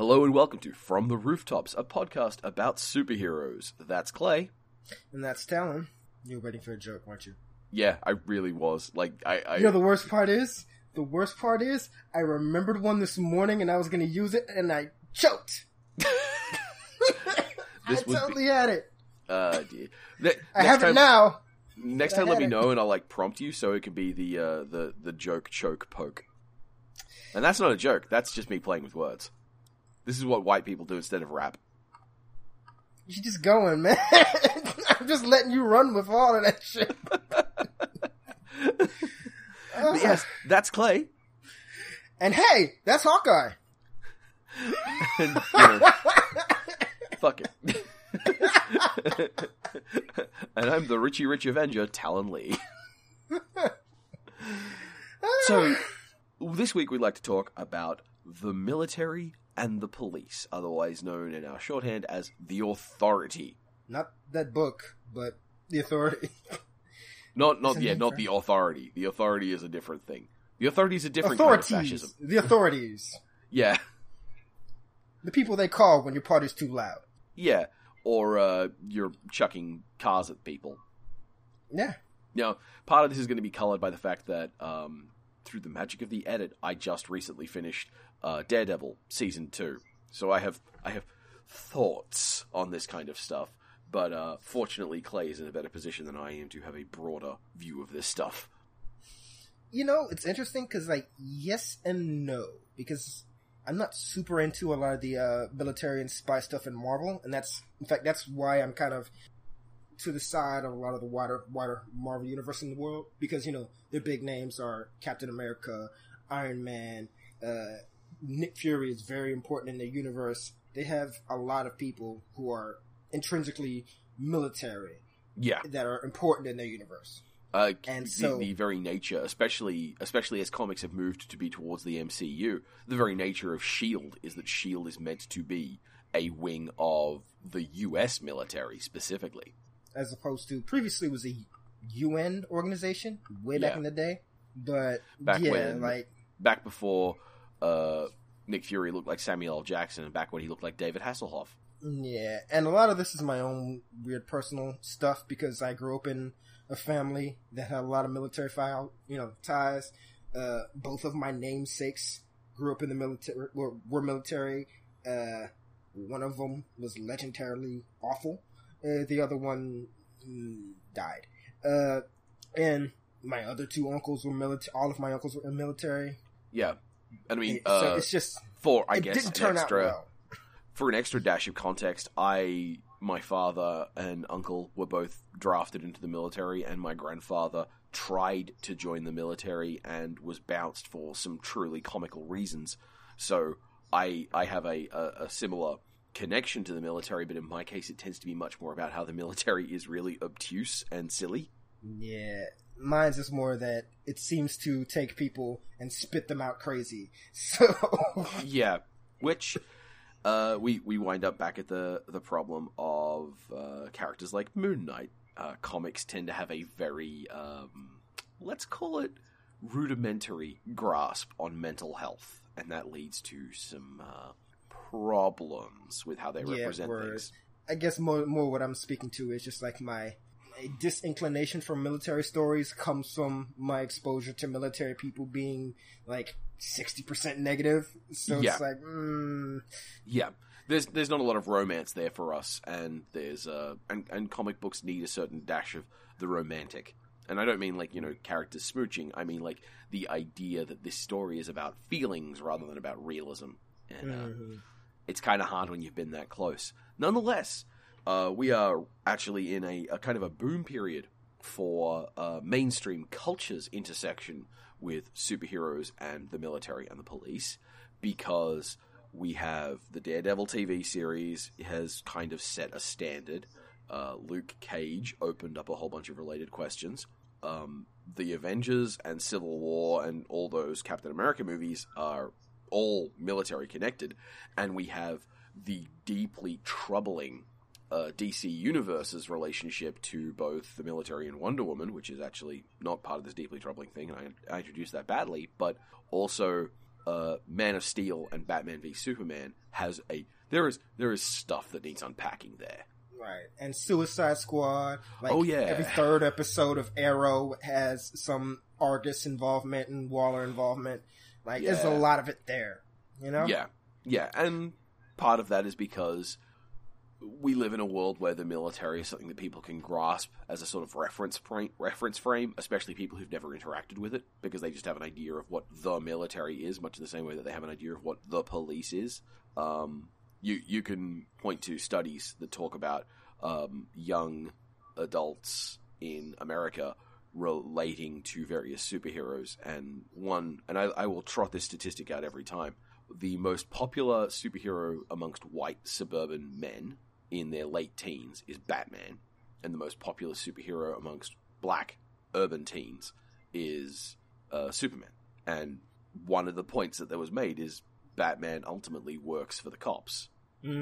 Hello and welcome to From the Rooftops, a podcast about superheroes. That's Clay. And that's Talon. You were waiting for a joke, weren't you? Yeah, I really was. You know, the worst part is, I remembered one this morning and I was going to use it and I choked. I totally had it. Dear. I have it now. Next time, let me know and I'll prompt you so it can be the joke choke poke. And that's not a joke. That's just me playing with words. This is what white people do instead of rap. You're just going, man. I'm just letting you run with all of that shit. But yes, that's Clay. And hey, that's Hawkeye. And, fuck it. And I'm the Richie Rich Avenger, Talon Lee. So, this week we'd like to talk about the military and the police, otherwise known in our shorthand as the Authority. Not that book, but the Authority. Not the Authority. The Authority is a different thing. The Authority is a different kind of fascism. The authorities. Yeah. The people they call when your party's too loud. Yeah. Or you're chucking cars at people. Yeah. Now, part of this is going to be colored by the fact that through the magic of the edit, I just recently finished Daredevil Season 2. So I have thoughts on this kind of stuff. But fortunately, Clay is in a better position than I am to have a broader view of this stuff. You know, it's interesting because, yes and no. Because I'm not super into a lot of the military and spy stuff in Marvel, and that's why I'm kind of to the side of a lot of the wider Marvel universe in the world, because, you know, their big names are Captain America, Iron Man, Nick Fury is very important in their universe. They have a lot of people who are intrinsically military, that are important in their universe. And so, the very nature, especially as comics have moved to be towards the MCU, the very nature of S.H.I.E.L.D. is that S.H.I.E.L.D. is meant to be a wing of the U.S. military, specifically. As opposed to, previously was a UN organization, way back in the day, but back before Nick Fury looked like Samuel L. Jackson, and back when he looked like David Hasselhoff. Yeah, and a lot of this is my own weird personal stuff, because I grew up in a family that had a lot of military ties. Both of my namesakes grew up in the military, were military. One of them was legendarily awful. The other one died. And my other two uncles were military. All of my uncles were military. Yeah. And I mean, so it's just for an extra dash of context, my father and uncle were both drafted into the military, and my grandfather tried to join the military and was bounced for some truly comical reasons. So I have a similar connection to the military, but in my case it tends to be much more about how the military is really obtuse and silly. Yeah, mine's is more that it seems to take people and spit them out crazy. So yeah, which... We wind up back at the problem of characters like Moon Knight. Comics tend to have a very, let's call it, rudimentary grasp on mental health, and that leads to some problems with how they represent things. I guess more what I'm speaking to is just my disinclination for military stories comes from my exposure to military people being 60% negative, so it's yeah. There's not a lot of romance there for us, and there's and comic books need a certain dash of the romantic, and I don't mean characters smooching. I mean the idea that this story is about feelings rather than about realism, and it's kind of hard when you've been that close. Nonetheless, we are actually in a kind of a boom period for mainstream culture's intersection with superheroes and the military and the police, because we have the Daredevil TV series has kind of set a standard. Luke Cage opened up a whole bunch of related questions. The Avengers and Civil War and all those Captain America movies are all military connected, and we have the deeply troubling DC Universe's relationship to both the military and Wonder Woman, which is actually not part of this deeply troubling thing, and I introduced that badly, but also Man of Steel and Batman v Superman has a there is stuff that needs unpacking there. Right. And Suicide Squad. Like, oh, yeah. Every third episode of Arrow has some Argus involvement and Waller involvement. Like, yeah. There's a lot of it there, you know? Yeah. Yeah. And part of that is because we live in a world where the military is something that people can grasp as a sort of reference frame, especially people who've never interacted with it, because they just have an idea of what the military is, much in the same way that they have an idea of what the police is. You can point to studies that talk about young adults in America relating to various superheroes, and I will trot this statistic out every time. The most popular superhero amongst white suburban men in their late teens is Batman, and the most popular superhero amongst black urban teens is Superman. And one of the points that was made is Batman ultimately works for the cops, and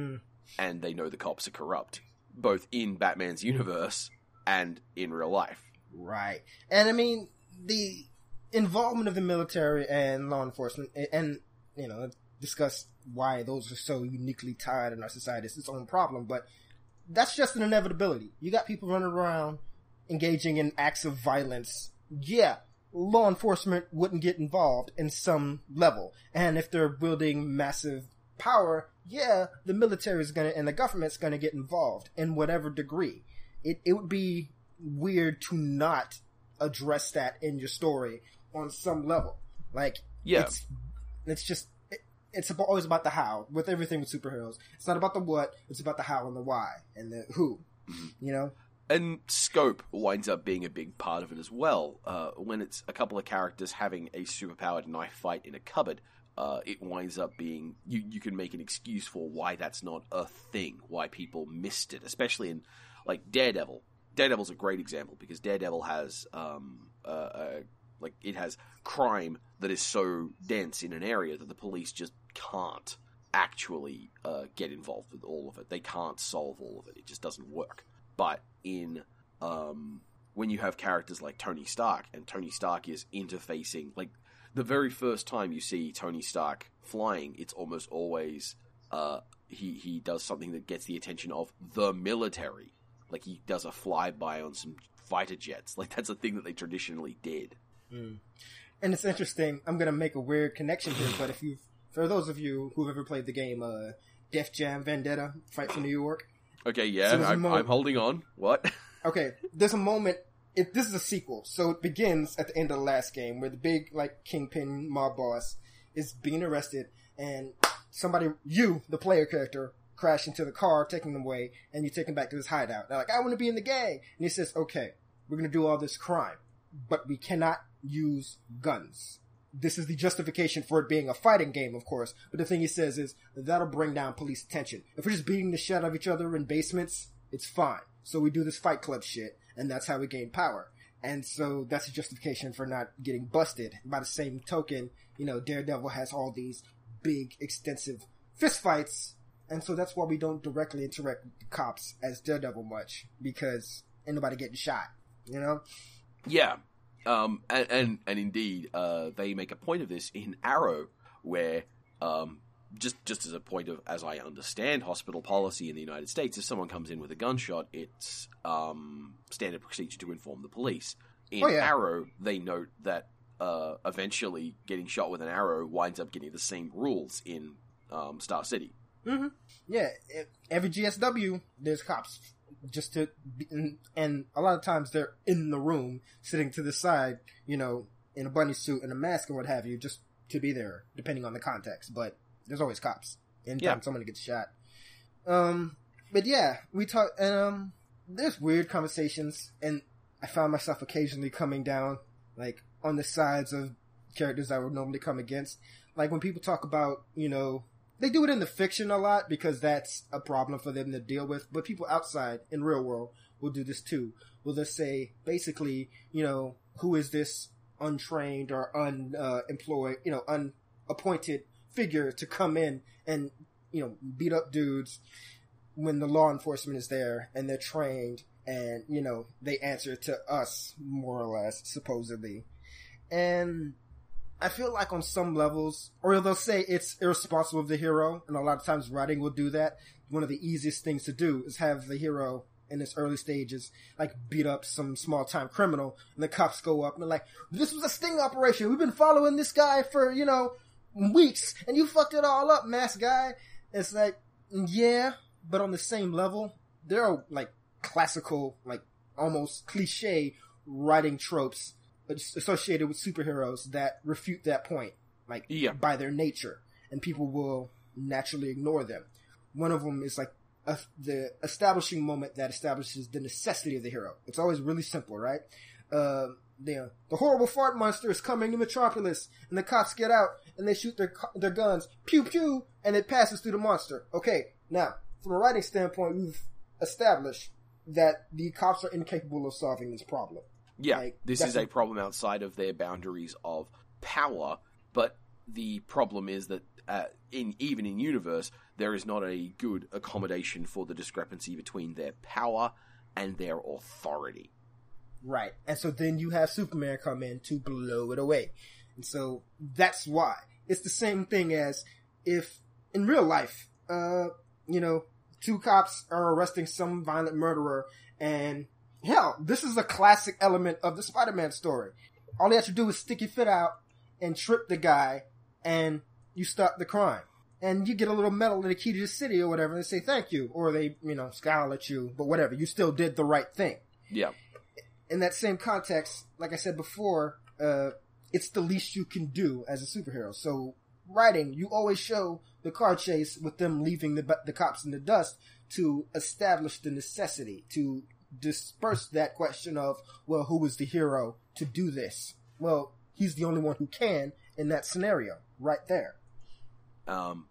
they know the cops are corrupt, both in Batman's universe and in real life. Right. And I mean, the involvement of the military and law enforcement, and you know, discuss why those are so uniquely tied in our society. It's its own problem, but that's just an inevitability. You got people running around engaging in acts of violence. Yeah, law enforcement wouldn't get involved in some level. And if they're wielding massive power, yeah, the military is going to, and the government's going to get involved in whatever degree. It would be weird to not address that in your story on some level. Like, yeah. It's always about the how, with everything with superheroes. It's not about the what, it's about the how and the why, and the who, you know? And scope winds up being a big part of it as well. When it's a couple of characters having a superpowered knife fight in a cupboard, it winds up being, you can make an excuse for why that's not a thing, why people missed it, especially in, like, Daredevil. Daredevil's a great example, because Daredevil has, like, it has crime that is so dense in an area that the police just can't actually get involved with all of it. They can't solve all of it. It just doesn't work. But in when you have characters like Tony Stark, and Tony Stark is interfacing, like, the very first time you see Tony Stark flying, it's almost always he does something that gets the attention of the military. Like, he does a flyby on some fighter jets. Like, that's a thing that they traditionally did. Mm. And it's interesting. I'm gonna make a weird connection here, but for those of you who've ever played the game, Def Jam Vendetta: Fight for New York. Okay, yeah, so I'm holding on. What? Okay, there's a moment. This is a sequel, so it begins at the end of the last game, where the big, like, kingpin mob boss is being arrested, and the player character, crash into the car, taking them away, and you take him back to his hideout. They're like, I want to be in the gang, and he says, okay, we're gonna do all this crime, but we cannot use guns. This is the justification for it being a fighting game, of course, but the thing he says is, that'll bring down police attention. If we're just beating the shit out of each other in basements, it's fine. So we do this Fight Club shit, and that's how we gain power. And so that's a justification for not getting busted. By the same token, you know, Daredevil has all these big, extensive fistfights, and so that's why we don't directly interact with the cops as Daredevil much, because ain't nobody getting shot, you know? Yeah. And indeed, they make a point of this in Arrow, where just as a point of, as I understand hospital policy in the United States, if someone comes in with a gunshot, it's standard procedure to inform the police. In Arrow, they note that eventually getting shot with an arrow winds up getting the same rules in Star City. Mm-hmm. Yeah, every GSW, there's cops. And a lot of times they're in the room, sitting to the side, you know, in a bunny suit and a mask and what have you, just to be there, depending on the context. But there's always cops. Anytime somebody gets shot. But yeah, we talk, and there's weird conversations, and I found myself occasionally coming down, like, on the sides of characters I would normally come against. Like, when people talk about, you know, they do it in the fiction a lot because that's a problem for them to deal with. But people outside in real world will do this too. Will just say, basically, you know, who is this untrained or unemployed, you know, unappointed figure to come in and, you know, beat up dudes when the law enforcement is there and they're trained and, you know, they answer to us more or less, supposedly. And I feel like on some levels, or they'll say it's irresponsible of the hero, and a lot of times writing will do that. One of the easiest things to do is have the hero in its early stages, like, beat up some small-time criminal, and the cops go up, and they're like, this was a sting operation, we've been following this guy for, you know, weeks, and you fucked it all up, masked guy. It's like, yeah, but on the same level, there are, like, classical, like, almost cliche writing tropes associated with superheroes that refute that point, like, by their nature, and people will naturally ignore them. One of them is, like, the establishing moment that establishes the necessity of the hero. It's always really simple, right? The horrible fart monster is coming to Metropolis, and the cops get out, and they shoot their guns, pew pew, and it passes through the monster. Okay, now, from a writing standpoint, we've established that the cops are incapable of solving this problem. Yeah, like, this is a problem outside of their boundaries of power, but the problem is that in universe, there is not a good accommodation for the discrepancy between their power and their authority. Right. And so then you have Superman come in to blow it away. And so that's why. It's the same thing as if, in real life, two cops are arresting some violent murderer, and hell, this is a classic element of the Spider-Man story. All they have to do is stick your foot out and trip the guy, and you stop the crime. And you get a little medal and a key to the city or whatever, and they say thank you. Or they, scowl at you, but whatever. You still did the right thing. Yeah. In that same context, like I said before, it's the least you can do as a superhero. So, writing, you always show the car chase with them leaving the cops in the dust to establish the necessity, to disperse that question of, well, who is the hero to do this? Well, he's the only one who can in that scenario, right there.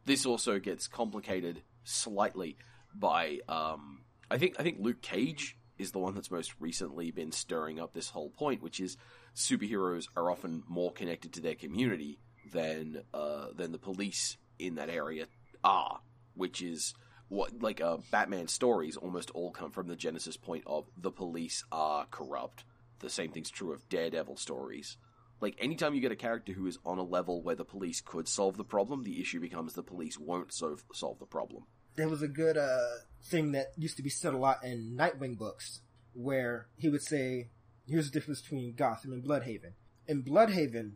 This also gets complicated slightly by, I think Luke Cage is the one that's most recently been stirring up this whole point, which is superheroes are often more connected to their community than the police in that area are, which is what, like, Batman stories almost all come from the genesis point of the police are corrupt. The same thing's true of Daredevil stories. Like, anytime you get a character who is on a level where the police could solve the problem, the issue becomes the police won't solve the problem. There was a good thing that used to be said a lot in Nightwing books, where he would say, here's the difference between Gotham and Bloodhaven.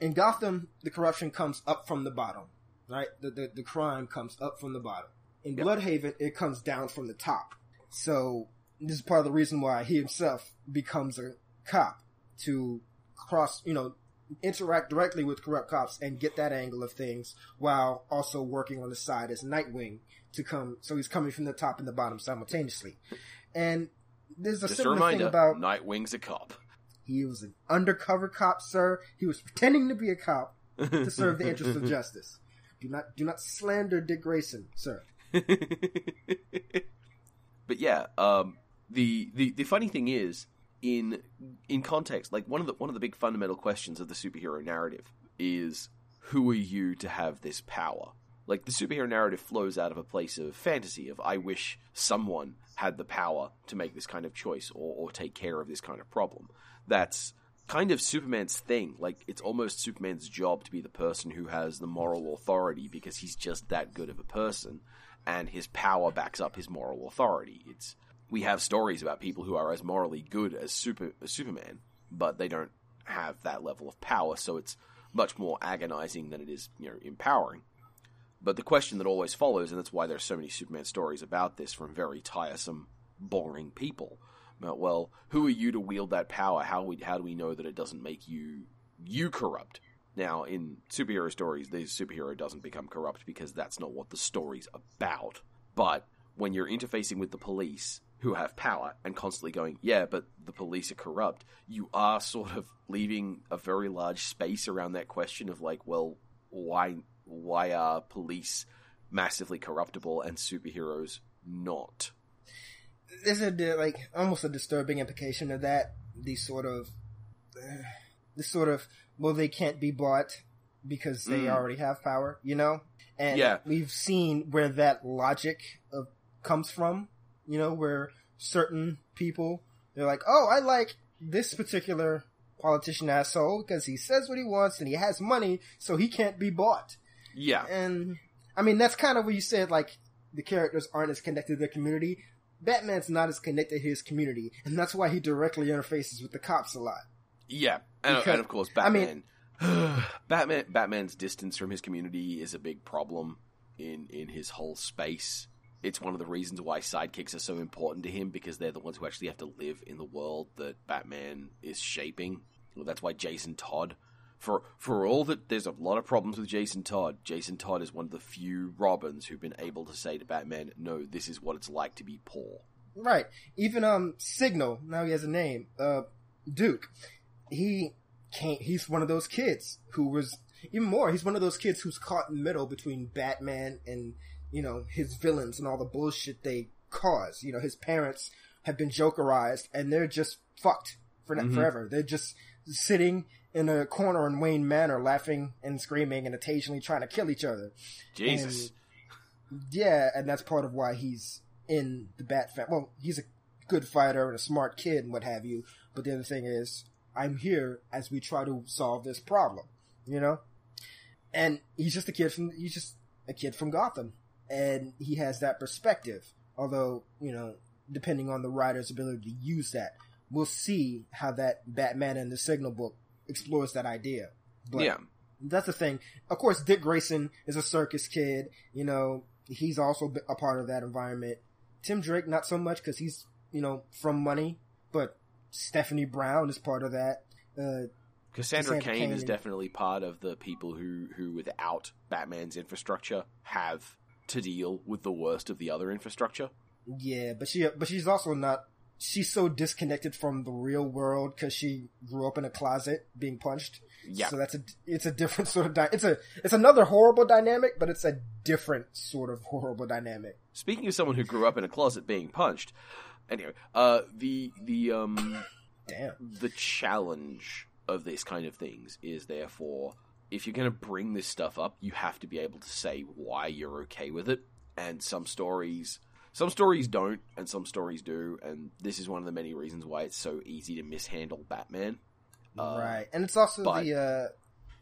In Gotham, the corruption comes up from the bottom, right? The crime comes up from the bottom. In Bloodhaven, it comes down from the top. So, this is part of the reason why he himself becomes a cop, to interact directly with corrupt cops and get that angle of things, while also working on the side as Nightwing to come. So he's coming from the top and the bottom simultaneously. And there's just similar reminder, thing about Nightwing's a cop. He was an undercover cop, sir. He was pretending to be a cop to serve the interests of justice. Do not slander Dick Grayson, sir. But yeah, the funny thing is, in context, like, one of the big fundamental questions of the superhero narrative is, who are you to have this power? Like, the superhero narrative flows out of a place of fantasy, of I wish someone had the power to make this kind of choice or take care of this kind of problem. That's kind of Superman's thing. Like, it's almost Superman's job to be the person who has the moral authority, because he's just that good of a person, and his power backs up his moral authority. We have stories about people who are as morally good as Superman, but they don't have that level of power, so it's much more agonizing than it is, empowering. But the question that always follows, and that's why there's so many Superman stories about this from very tiresome, boring people, about, well, who are you to wield that power? How do we know that it doesn't make you corrupt? Now, in superhero stories, the superhero doesn't become corrupt because that's not what the story's about. But when you're interfacing with the police, who have power, and constantly going, yeah, but the police are corrupt, you are sort of leaving a very large space around that question of, like, well, why are police massively corruptible and superheroes not? There's almost a disturbing implication of that, well, they can't be bought because they already have power, And we've seen where that logic comes from. Where certain people, they're like, oh, I like this particular politician asshole because he says what he wants and he has money, so he can't be bought. Yeah. And, I mean, that's kind of what you said, like, the characters aren't as connected to their community. Batman's not as connected to his community, and that's why he directly interfaces with the cops a lot. Yeah, and of course, Batman. I mean, Batman's distance from his community is a big problem in his whole space. It's one of the reasons why sidekicks are so important to him, because they're the ones who actually have to live in the world that Batman is shaping. Well, that's why Jason Todd, for all that there's a lot of problems with Jason Todd, Jason Todd is one of the few Robins who've been able to say to Batman, no, this is what it's like to be poor. Right. Even Signal, now he has a name, Duke. He's one of those kids who was, even more, he's one of those kids who's caught in the middle between Batman and, you know, his villains and all the bullshit they cause. You know, his parents have been Jokerized and they're just fucked for that forever. They're just sitting in a corner in Wayne Manor laughing and screaming and occasionally trying to kill each other. Jesus. And, yeah, and that's part of why he's in the Bat family. Well, he's a good fighter and a smart kid and what have you, but the other thing is, I'm here as we try to solve this problem, you know? And he's just a kid from Gotham. And he has that perspective, although, you know, depending on the writer's ability to use that, we'll see how that Batman in the Signal book explores that idea. But yeah, that's the thing. Of course, Dick Grayson is a circus kid. You know, he's also a part of that environment. Tim Drake, not so much because he's, you know, from money, but Stephanie Brown is part of that. Cassandra Cain is definitely part of the people who without Batman's infrastructure have to deal with the worst of the other infrastructure. Yeah, but she's also not. She's so disconnected from the real world because she grew up in a closet being punched. Yeah, so it's a different sort of it's another horrible dynamic, but it's a different sort of horrible dynamic. Speaking of someone who grew up in a closet being punched, anyway, the challenge of this kind of things is therefore, if you're going to bring this stuff up, you have to be able to say why you're okay with it. And some stories don't, and some stories do. And this is one of the many reasons why it's so easy to mishandle Batman. Right. And it's also are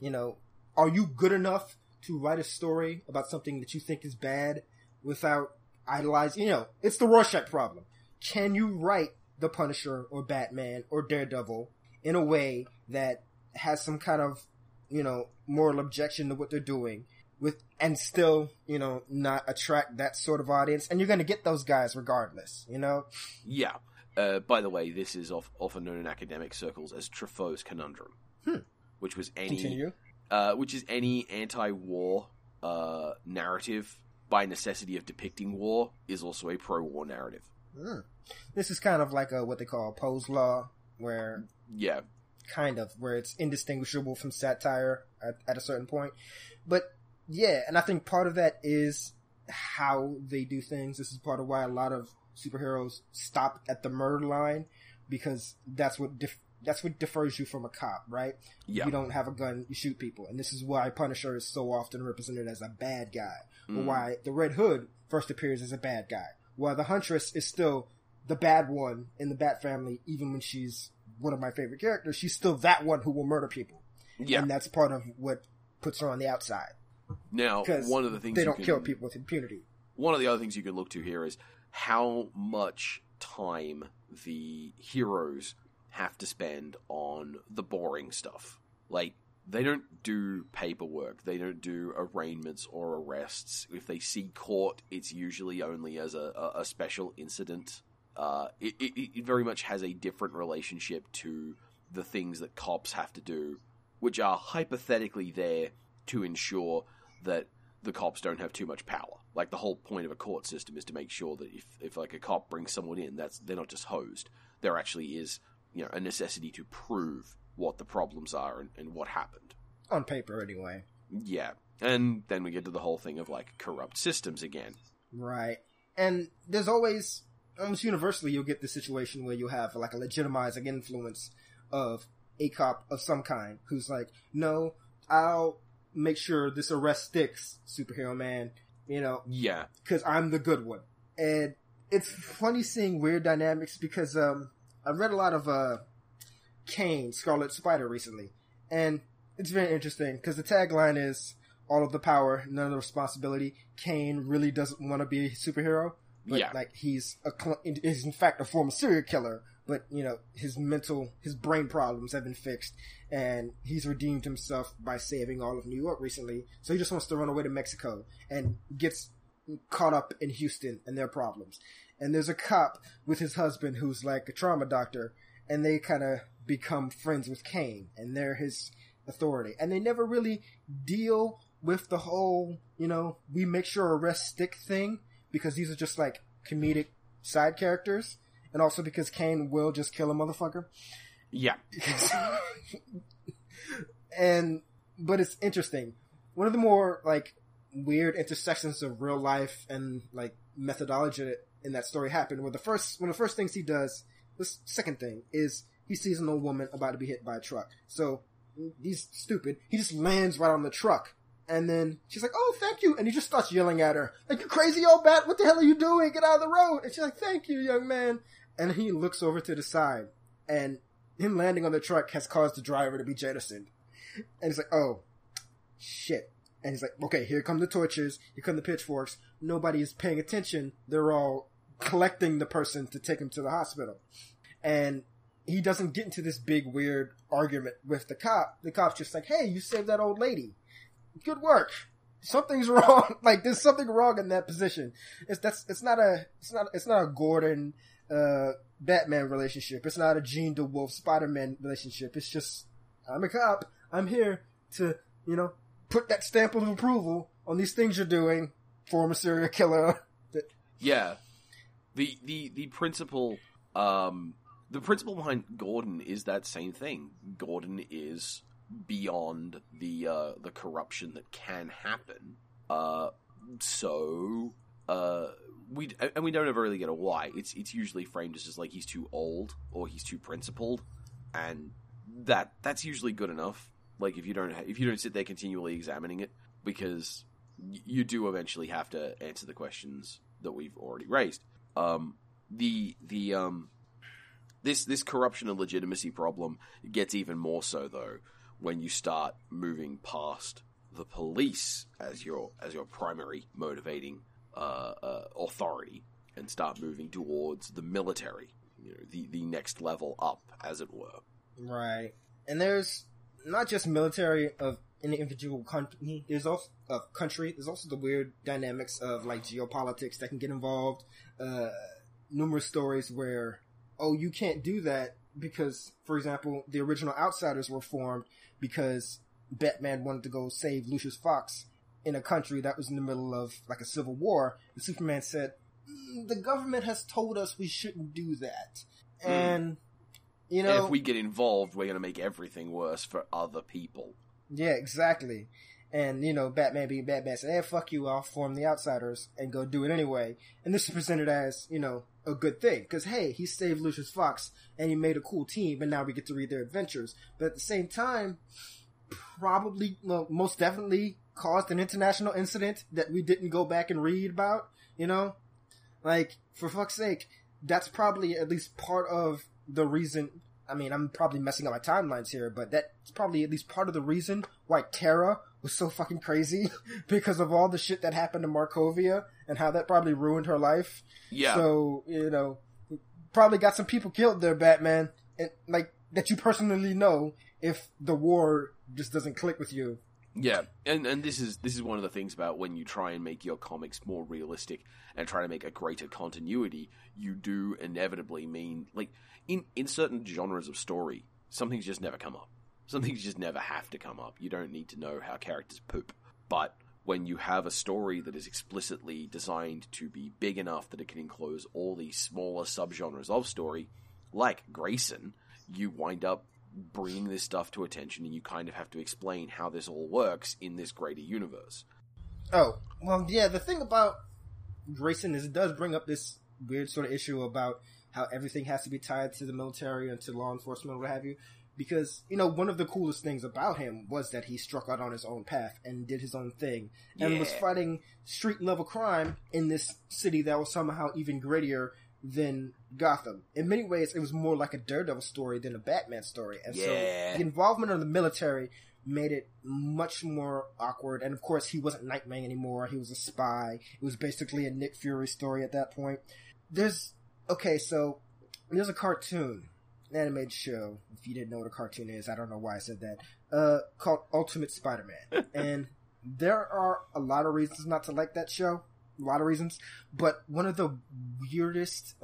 you good enough to write a story about something that you think is bad without idolizing? You know, it's the Rorschach problem. Can you write the Punisher or Batman or Daredevil in a way that has some kind of, you know, moral objection to what they're doing and still, you know, not attract that sort of audience? And you're going to get those guys regardless, you know? Yeah. By the way, this is often known in academic circles as Truffaut's conundrum, which is any anti-war narrative by necessity of depicting war is also a pro-war narrative. Hmm. This is kind of like what they call Poe's law, where... Yeah. Kind of, where it's indistinguishable from satire at a certain point. But yeah, and I think part of that is how they do things. This is part of why a lot of superheroes stop at the murder line, because that's what differs you from a cop, right? Yeah. You don't have a gun, you shoot people. And this is why Punisher is so often represented as a bad guy, or why the Red Hood first appears as a bad guy, while the Huntress is still the bad one in the Bat family, even when she's one of my favorite characters, she's still that one who will murder people. Yeah. And that's part of what puts her on the outside. Now, one of the things kill people with impunity. One of the other things you can look to here is how much time the heroes have to spend on the boring stuff. Like, they don't do paperwork. They don't do arraignments or arrests. If they see court, it's usually only as a special incident. It very much has a different relationship to the things that cops have to do, which are hypothetically there to ensure that the cops don't have too much power. Like, the whole point of a court system is to make sure that if like a cop brings someone in, they're not just hosed. There actually is, you know, a necessity to prove what the problems are and what happened. On paper, anyway. Yeah. And then we get to the whole thing of, like, corrupt systems again. Right. And there's always... Almost universally, you'll get the situation where you'll have, like, a legitimizing influence of a cop of some kind who's like, no, I'll make sure this arrest sticks, superhero man, you know? Yeah. Because I'm the good one. And it's funny seeing weird dynamics because I've read a lot of Kane, Scarlet Spider, recently. And it's very interesting because the tagline is all of the power, none of the responsibility. Kane really doesn't want to be a superhero. But, yeah. Like, he's in fact a former serial killer. But, you know, his brain problems have been fixed. And he's redeemed himself by saving all of New York recently. So he just wants to run away to Mexico and gets caught up in Houston and their problems. And there's a cop with his husband who's like a trauma doctor. And they kind of become friends with Kane. And they're his authority. And they never really deal with the whole, you know, we make sure arrests stick thing. Because these are just like comedic side characters. And also because Kane will just kill a motherfucker. Yeah. But it's interesting. One of the more, like, weird intersections of real life and, like, methodology in that story happened. One of the first things he does, the second thing, is he sees an old woman about to be hit by a truck. So, he's stupid. He just lands right on the truck. And then she's like, oh, thank you. And he just starts yelling at her. Like, you crazy old bat, what the hell are you doing? Get out of the road. And she's like, thank you, young man. And he looks over to the side. And him landing on the truck has caused the driver to be jettisoned. And he's like, oh, shit. And he's like, okay, here come the torches. Here come the pitchforks. Nobody is paying attention. They're all collecting the person to take him to the hospital. And he doesn't get into this big, weird argument with the cop. The cop's just like, hey, you saved that old lady. Good work. Something's wrong. Like, there's something wrong in that position. It's not a Gordon Batman relationship. It's not a Gene DeWolf Spider-Man relationship. It's just, I'm a cop. I'm here to, you know, put that stamp of approval on these things you're doing. Former serial killer. Yeah. The principle behind Gordon is that same thing. Gordon is beyond the corruption that can happen. We don't ever really get a why. It's usually framed as just like he's too old or he's too principled, and that's usually good enough. Like if you don't sit there continually examining it, because you do eventually have to answer the questions that we've already raised. This corruption and legitimacy problem gets even more so though when you start moving past the police as your primary motivating authority and start moving towards the military, you know, the next level up, as it were. Right. And there's not just military of an individual country, there's also a country, there's also the weird dynamics of like geopolitics that can get involved. Numerous stories where, oh, you can't do that because, for example, the original Outsiders were formed because Batman wanted to go save Lucius Fox in a country that was in the middle of, like, a civil war. And Superman said, the government has told us we shouldn't do that. And, you know... And if we get involved, we're going to make everything worse for other people. Yeah, exactly. And, you know, Batman being Batman said, hey, fuck you, I'll form the Outsiders and go do it anyway. And this is presented as, you know, a good thing. Because, hey, he saved Lucius Fox and he made a cool team and now we get to read their adventures. But at the same time, most definitely caused an international incident that we didn't go back and read about, you know? Like, for fuck's sake, that's probably at least part of the reason... I mean, I'm probably messing up my timelines here, but that's probably at least part of the reason why Terra was so fucking crazy because of all the shit that happened to Markovia and how that probably ruined her life. Yeah. So, you know, probably got some people killed there, Batman, and like that you personally know if the war just doesn't click with you. Yeah, and this is one of the things about when you try and make your comics more realistic and try to make a greater continuity, you do inevitably mean, like, in certain genres of story, some things just never come up. Some things just never have to come up. You don't need to know how characters poop. But when you have a story that is explicitly designed to be big enough that it can enclose all these smaller subgenres of story, like Grayson, you wind up bringing this stuff to attention, and you kind of have to explain how this all works in this greater universe. Oh, well, yeah, the thing about Grayson is it does bring up this weird sort of issue about how everything has to be tied to the military and to law enforcement, what have you, because, you know, one of the coolest things about him was that he struck out on his own path and did his own thing, and was fighting street-level crime in this city that was somehow even grittier than Gotham. In many ways, it was more like a Daredevil story than a Batman story. And so the involvement of the military made it much more awkward. And of course, he wasn't Nightwing anymore. He was a spy. It was basically a Nick Fury story at that point. There's a cartoon, an animated show. If you didn't know what a cartoon is, I don't know why I said that. Called Ultimate Spider-Man. And there are a lot of reasons not to like that show. A lot of reasons. But one of the weirdest,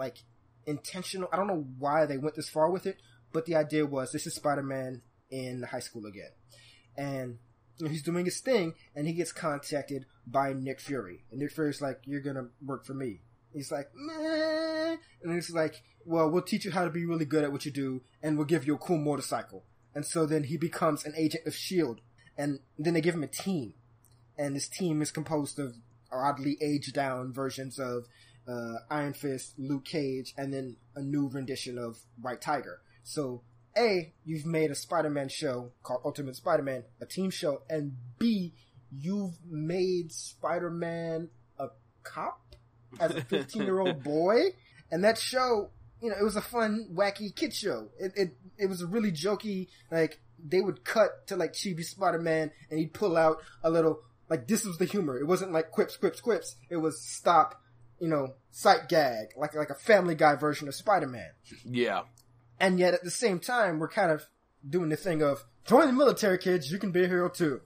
intentional... I don't know why they went this far with it, but the idea was, this is Spider-Man in high school again. And he's doing his thing, and he gets contacted by Nick Fury. And Nick Fury's like, you're gonna work for me. He's like, meh. And he's like, well, we'll teach you how to be really good at what you do, and we'll give you a cool motorcycle. And so then he becomes an agent of S.H.I.E.L.D. And then they give him a team. And this team is composed of oddly aged-down versions of Iron Fist, Luke Cage, and then a new rendition of White Tiger. So, A, you've made a Spider-Man show called Ultimate Spider-Man, a team show, and B, you've made Spider-Man a cop as a 15-year-old boy? And that show, it was a fun, wacky kid show. It was a really jokey, they would cut to, Chibi Spider-Man, and he'd pull out a little... this was the humor. It wasn't quips. It was stop, sight gag, like a Family Guy version of Spider-Man. Yeah. And yet at the same time, we're kind of doing the thing of, join the military, kids, you can be a hero too.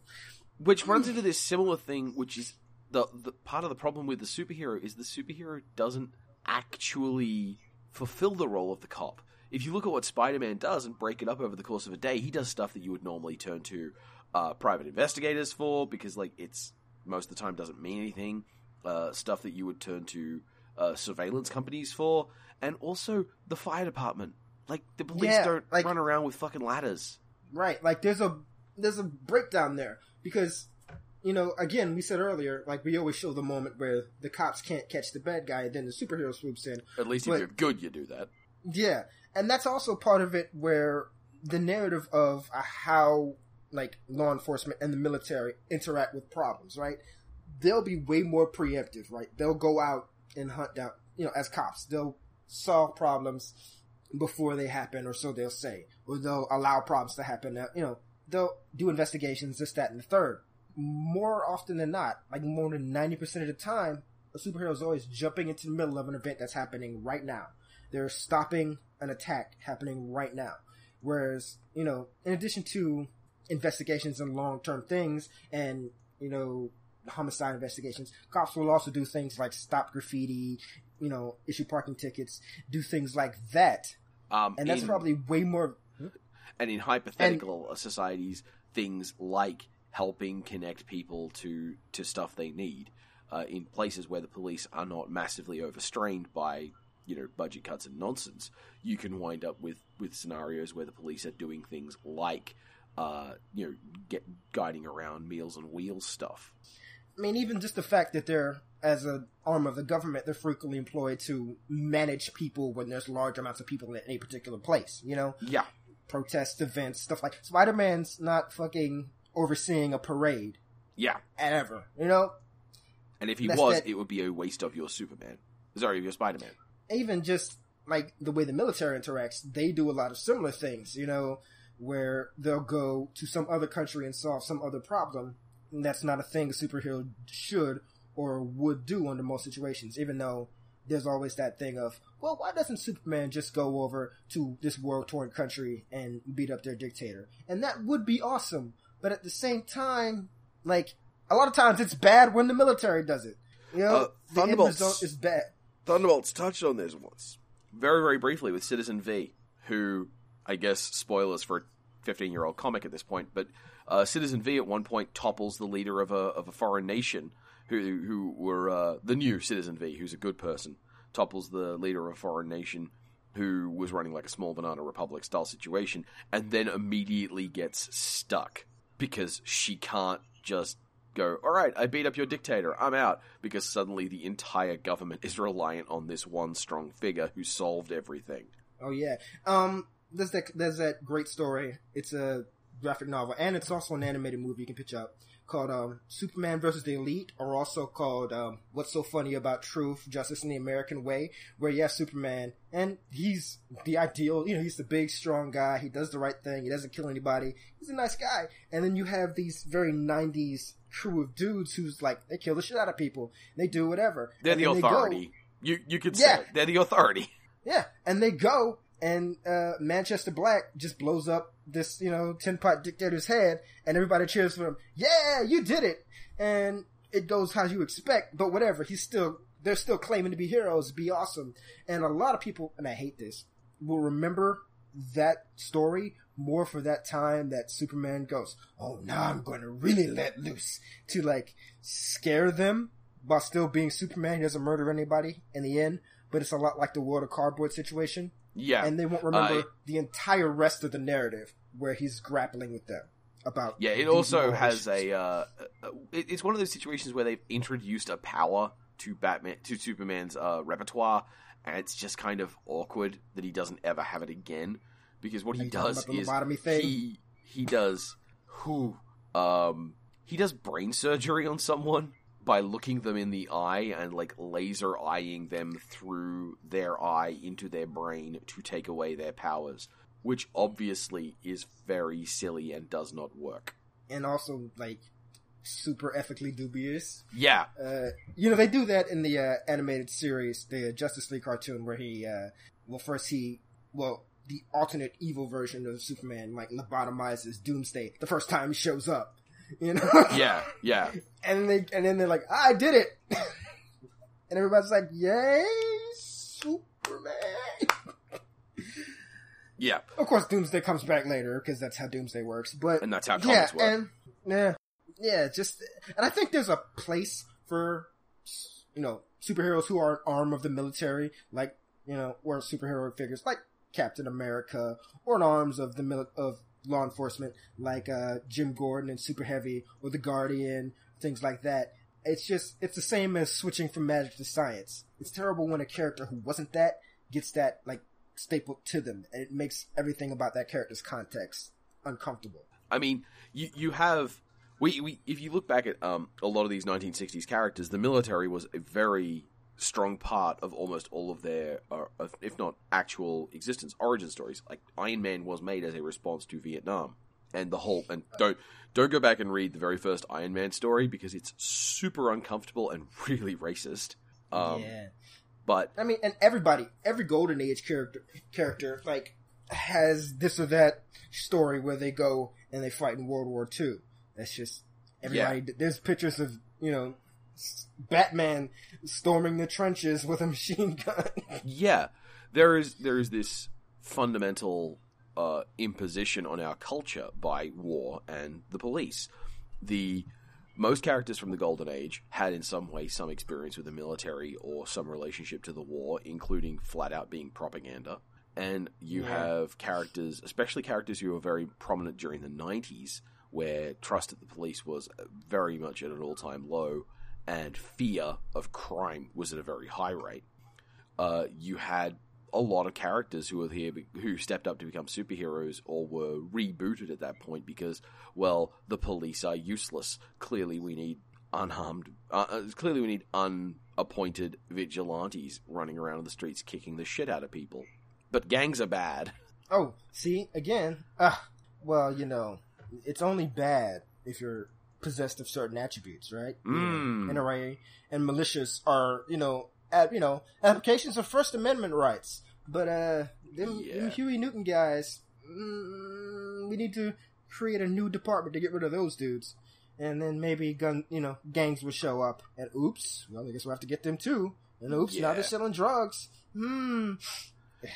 Which runs into this similar thing, which is the part of the problem with the superhero is the superhero doesn't actually fulfill the role of the cop. If you look at what Spider-Man does and break it up over the course of a day, he does stuff that you would normally turn to private investigators for, because it's most of the time doesn't mean anything, stuff that you would turn to surveillance companies for, and also the fire department. The police don't run around with fucking ladders. Right, there's a breakdown there, because, again, we said earlier, we always show the moment where the cops can't catch the bad guy, then the superhero swoops in. At least if you're good, you do that. Yeah, and that's also part of it where the narrative of how... law enforcement and the military interact with problems, right? They'll be way more preemptive, right? They'll go out and hunt down, as cops. They'll solve problems before they happen, or so they'll say. Or they'll allow problems to happen. They'll do investigations, this, that, and the third. More often than not, more than 90% of the time, a superhero is always jumping into the middle of an event that's happening right now. They're stopping an attack happening right now. Whereas, in addition to... investigations and long-term things and, homicide investigations, cops will also do things like stop graffiti, issue parking tickets, do things like that. And that's probably way more... And in hypothetical societies, things like helping connect people to stuff they need in places where the police are not massively overstrained by, budget cuts and nonsense. You can wind up with scenarios where the police are doing things like... guiding around Meals on Wheels stuff. I mean, even just the fact that they're, as an arm of the government, they're frequently employed to manage people when there's large amounts of people in any particular place, Yeah. Protest events, stuff like... Spider-Man's not fucking overseeing a parade. Yeah. Ever, And if he was, it would be a waste of your Superman. Sorry, of your Spider-Man. Even just, the way the military interacts, they do a lot of similar things, where they'll go to some other country and solve some other problem. And that's not a thing a superhero should or would do under most situations, even though there's always that thing of, well, why doesn't Superman just go over to this war-torn country and beat up their dictator? And that would be awesome, but at the same time, a lot of times it's bad when the military does it. The end result is bad. Thunderbolts touched on this once, very, very briefly, with Citizen V, who... I guess spoilers for a 15-year-old comic at this point, but Citizen V at one point topples the leader of a foreign nation who were the new Citizen V, who's a good person, topples the leader of a foreign nation who was running a small banana republic style situation, and then immediately gets stuck because she can't just go, all right, I beat up your dictator, I'm out, because suddenly the entire government is reliant on this one strong figure who solved everything. Oh yeah. There's that great story. It's a graphic novel, and it's also an animated movie you can pitch up called Superman versus the Elite, or also called What's So Funny About Truth, Justice in the American Way, where you have Superman, and he's the ideal, you know, he's the big, strong guy, he does the right thing, he doesn't kill anybody, he's a nice guy. And then you have these very 90s crew of dudes who's like, they kill the shit out of people, they do whatever. They're the authority. You could say they're the authority. Yeah, and they go, and Manchester Black just blows up this, you know, tin-pot dictator's head, and everybody cheers for him. Yeah, you did it! And it goes how you expect, but whatever, they're still claiming to be heroes, be awesome. And a lot of people, and I hate this, will remember that story more for that time that Superman goes, oh, now I'm going to really let loose, to, like, scare them while still being Superman. He doesn't murder anybody in the end, but it's a lot like the World of Cardboard situation. Yeah. And they won't remember the entire rest of the narrative where he's grappling with them about. Yeah, it also has a, it's one of those situations where they've introduced a power to Superman's repertoire, and it's just kind of awkward that he doesn't ever have it again, because what he does is he does brain surgery on someone by looking them in the eye and, like, laser eyeing them through their eye into their brain to take away their powers, which obviously is very silly and does not work. And also, like, super ethically dubious. Yeah. You know, they do that in the animated series, the Justice League cartoon, where the alternate evil version of Superman, like, lobotomizes Doomsday the first time he shows up. You know? Yeah. And then they're like, I did it! And everybody's like, yay, Superman! Yeah. Of course, Doomsday comes back later, because that's how Doomsday works. And that's how comics work. And I think there's a place for, you know, superheroes who are an arm of the military, like, you know, or superhero figures, like Captain America, or an arms of the law enforcement, like Jim Gordon and Super Heavy, or the Guardian, things like that. It's the same as switching from magic to science. It's terrible when a character who wasn't that gets that, like, stapled to them, and it makes everything about that character's context uncomfortable. I mean, you have if you look back at a lot of these 1960s characters, the military was a very strong part of almost all of their, if not actual existence, origin stories. Like, Iron Man was made as a response to Vietnam, and the whole, and don't go back and read the very first Iron Man story, because it's super uncomfortable and really racist. But I mean, and every Golden Age character, like, has this or that story where they go and they fight in World War II. That's just everybody. Yeah. There's pictures of, you know, Batman storming the trenches with a machine gun. Yeah, there is this fundamental imposition on our culture by war and the police. The most characters from the Golden Age had in some way some experience with the military or some relationship to the war, including flat out being propaganda. And you have characters, especially characters who were very prominent during the 90s, where trust of the police was very much at an all-time low, and fear of crime was at a very high rate. You had a lot of characters who stepped up to become superheroes or were rebooted at that point because, well, the police are useless. Clearly, we need unappointed vigilantes running around the streets kicking the shit out of people. But gangs are bad. Oh, see, again, well, you know, it's only bad if you're possessed of certain attributes, right? NRA and militias are, you know, applications of First Amendment rights. But them Huey Newton guys, we need to create a new department to get rid of those dudes, and then maybe gangs will show up. And oops, well, I guess we'll have to get them too. And oops, now they're selling drugs.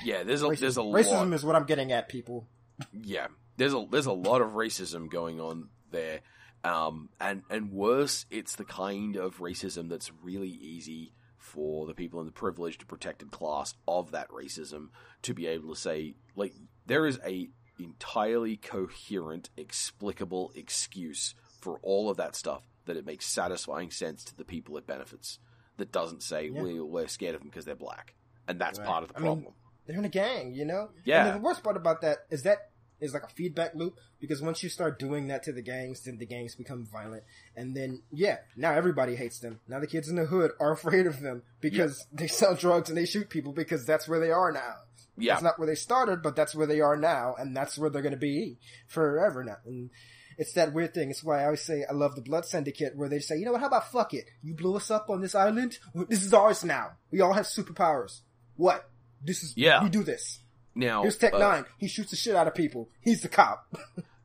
Yeah, there's a lot. Racism is what I'm getting at, people. Yeah, there's a lot of racism going on there. And worse, it's the kind of racism that's really easy for the people in the privileged, protected class of that racism to be able to say, like, there is a entirely coherent, explicable excuse for all of that stuff that it makes satisfying sense to the people it benefits, that doesn't say, we're scared of them because they're black. And that's part of the problem. They're in a gang, you know? Yeah. And the worst part about that is that is like a feedback loop, because once you start doing that to the gangs, then the gangs become violent. And then, yeah, now everybody hates them. Now the kids in the hood are afraid of them because they sell drugs and they shoot people, because that's where they are now. Yeah. That's not where they started, but that's where they are now, and that's where they're going to be forever now. And it's that weird thing. It's why I always say I love the Blood Syndicate, where they say, you know what, how about fuck it? You blew us up on this island? This is ours now. We all have superpowers. What? This is, we do this. Now, here's Tech Nine. He shoots the shit out of people. He's the cop.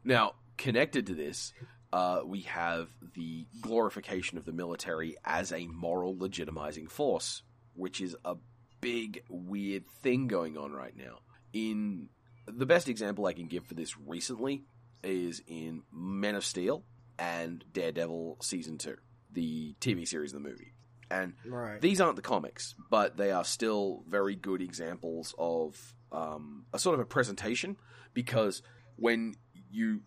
Now, connected to this, we have the glorification of the military as a moral legitimizing force, which is a big, weird thing going on right now. In the best example I can give for this recently is in Man of Steel and Daredevil Season 2, the TV series and the movie. And these aren't the comics, but they are still very good examples of a sort of a presentation, because when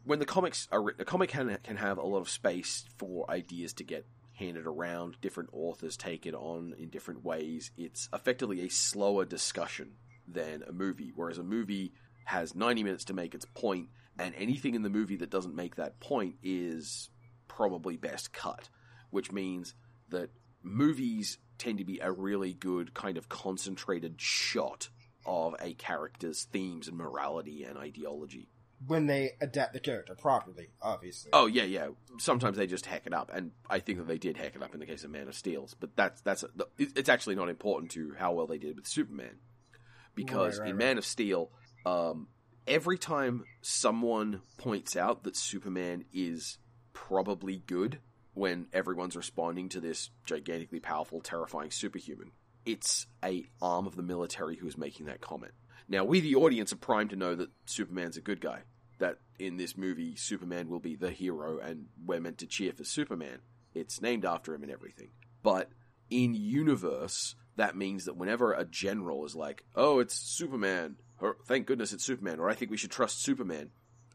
the comics are written, a comic can have a lot of space for ideas to get handed around, different authors take it on in different ways. It's effectively a slower discussion than a movie, whereas a movie has 90 minutes to make its point, and anything in the movie that doesn't make that point is probably best cut, which means that movies tend to be a really good kind of concentrated shot of a character's themes and morality and ideology. When they adapt the character properly, obviously. Oh, yeah, yeah. Sometimes they just heck it up, and I think that they did heck it up in the case of Man of Steel, but it's actually not important to how well they did with Superman, because in Man of Steel, every time someone points out that Superman is probably good, when everyone's responding to this gigantically powerful, terrifying superhuman, it's an arm of the military who's making that comment. Now, we, the audience, are primed to know that Superman's a good guy, that in this movie, Superman will be the hero, and we're meant to cheer for Superman. It's named after him and everything. But in universe, that means that whenever a general is like, oh, it's Superman, or thank goodness it's Superman, or I think we should trust Superman,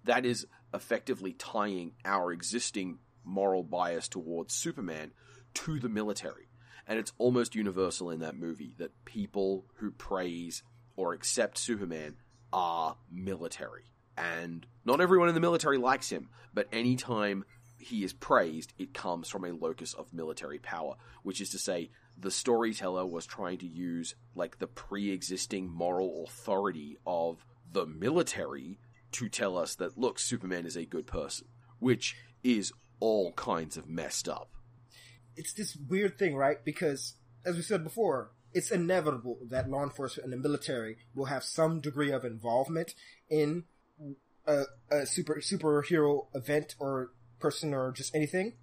that is effectively tying our existing moral bias towards Superman to the military. And it's almost universal in that movie that people who praise or accept Superman are military. And not everyone in the military likes him, but any time he is praised, it comes from a locus of military power, which is to say the storyteller was trying to use like the pre-existing moral authority of the military to tell us that, look, Superman is a good person, which is all kinds of messed up. It's this weird thing, right? Because, as we said before, it's inevitable that law enforcement and the military will have some degree of involvement in a superhero event or person or just anything.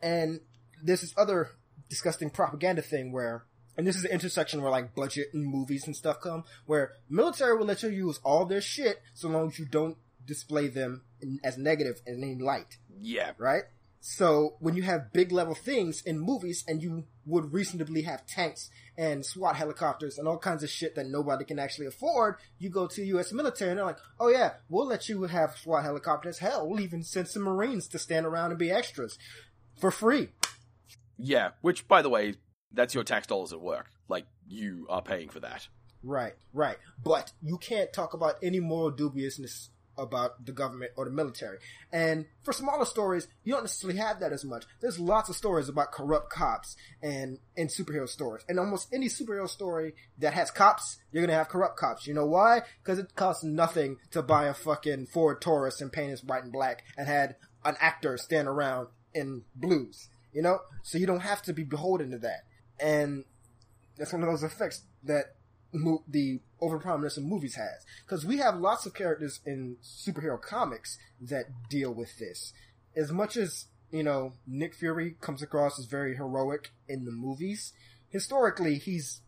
And there's this other disgusting propaganda thing where, and this is the intersection where like budget and movies and stuff come, where military will let you use all their shit so long as you don't display them as negative in any light. Yeah. Right? So when you have big level things in movies, and you would reasonably have tanks and SWAT helicopters and all kinds of shit that nobody can actually afford, you go to U.S. military and they're like, oh yeah, we'll let you have SWAT helicopters. Hell, we'll even send some Marines to stand around and be extras for free. Yeah, which, by the way, that's your tax dollars at work. Like, you are paying for that. Right, right. But you can't talk about any moral dubiousness about the government or the military. And for smaller stories, you don't necessarily have that as much. There's lots of stories about corrupt cops and superhero stories. And almost any superhero story that has cops, you're going to have corrupt cops. You know why? Because it costs nothing to buy a fucking Ford Taurus and paint it white and black and had an actor stand around in blues, you know? So you don't have to be beholden to that. And that's one of those effects that the overprominence in movies has, because we have lots of characters in superhero comics that deal with this. As much as, you know, Nick Fury comes across as very heroic in the movies, historically he's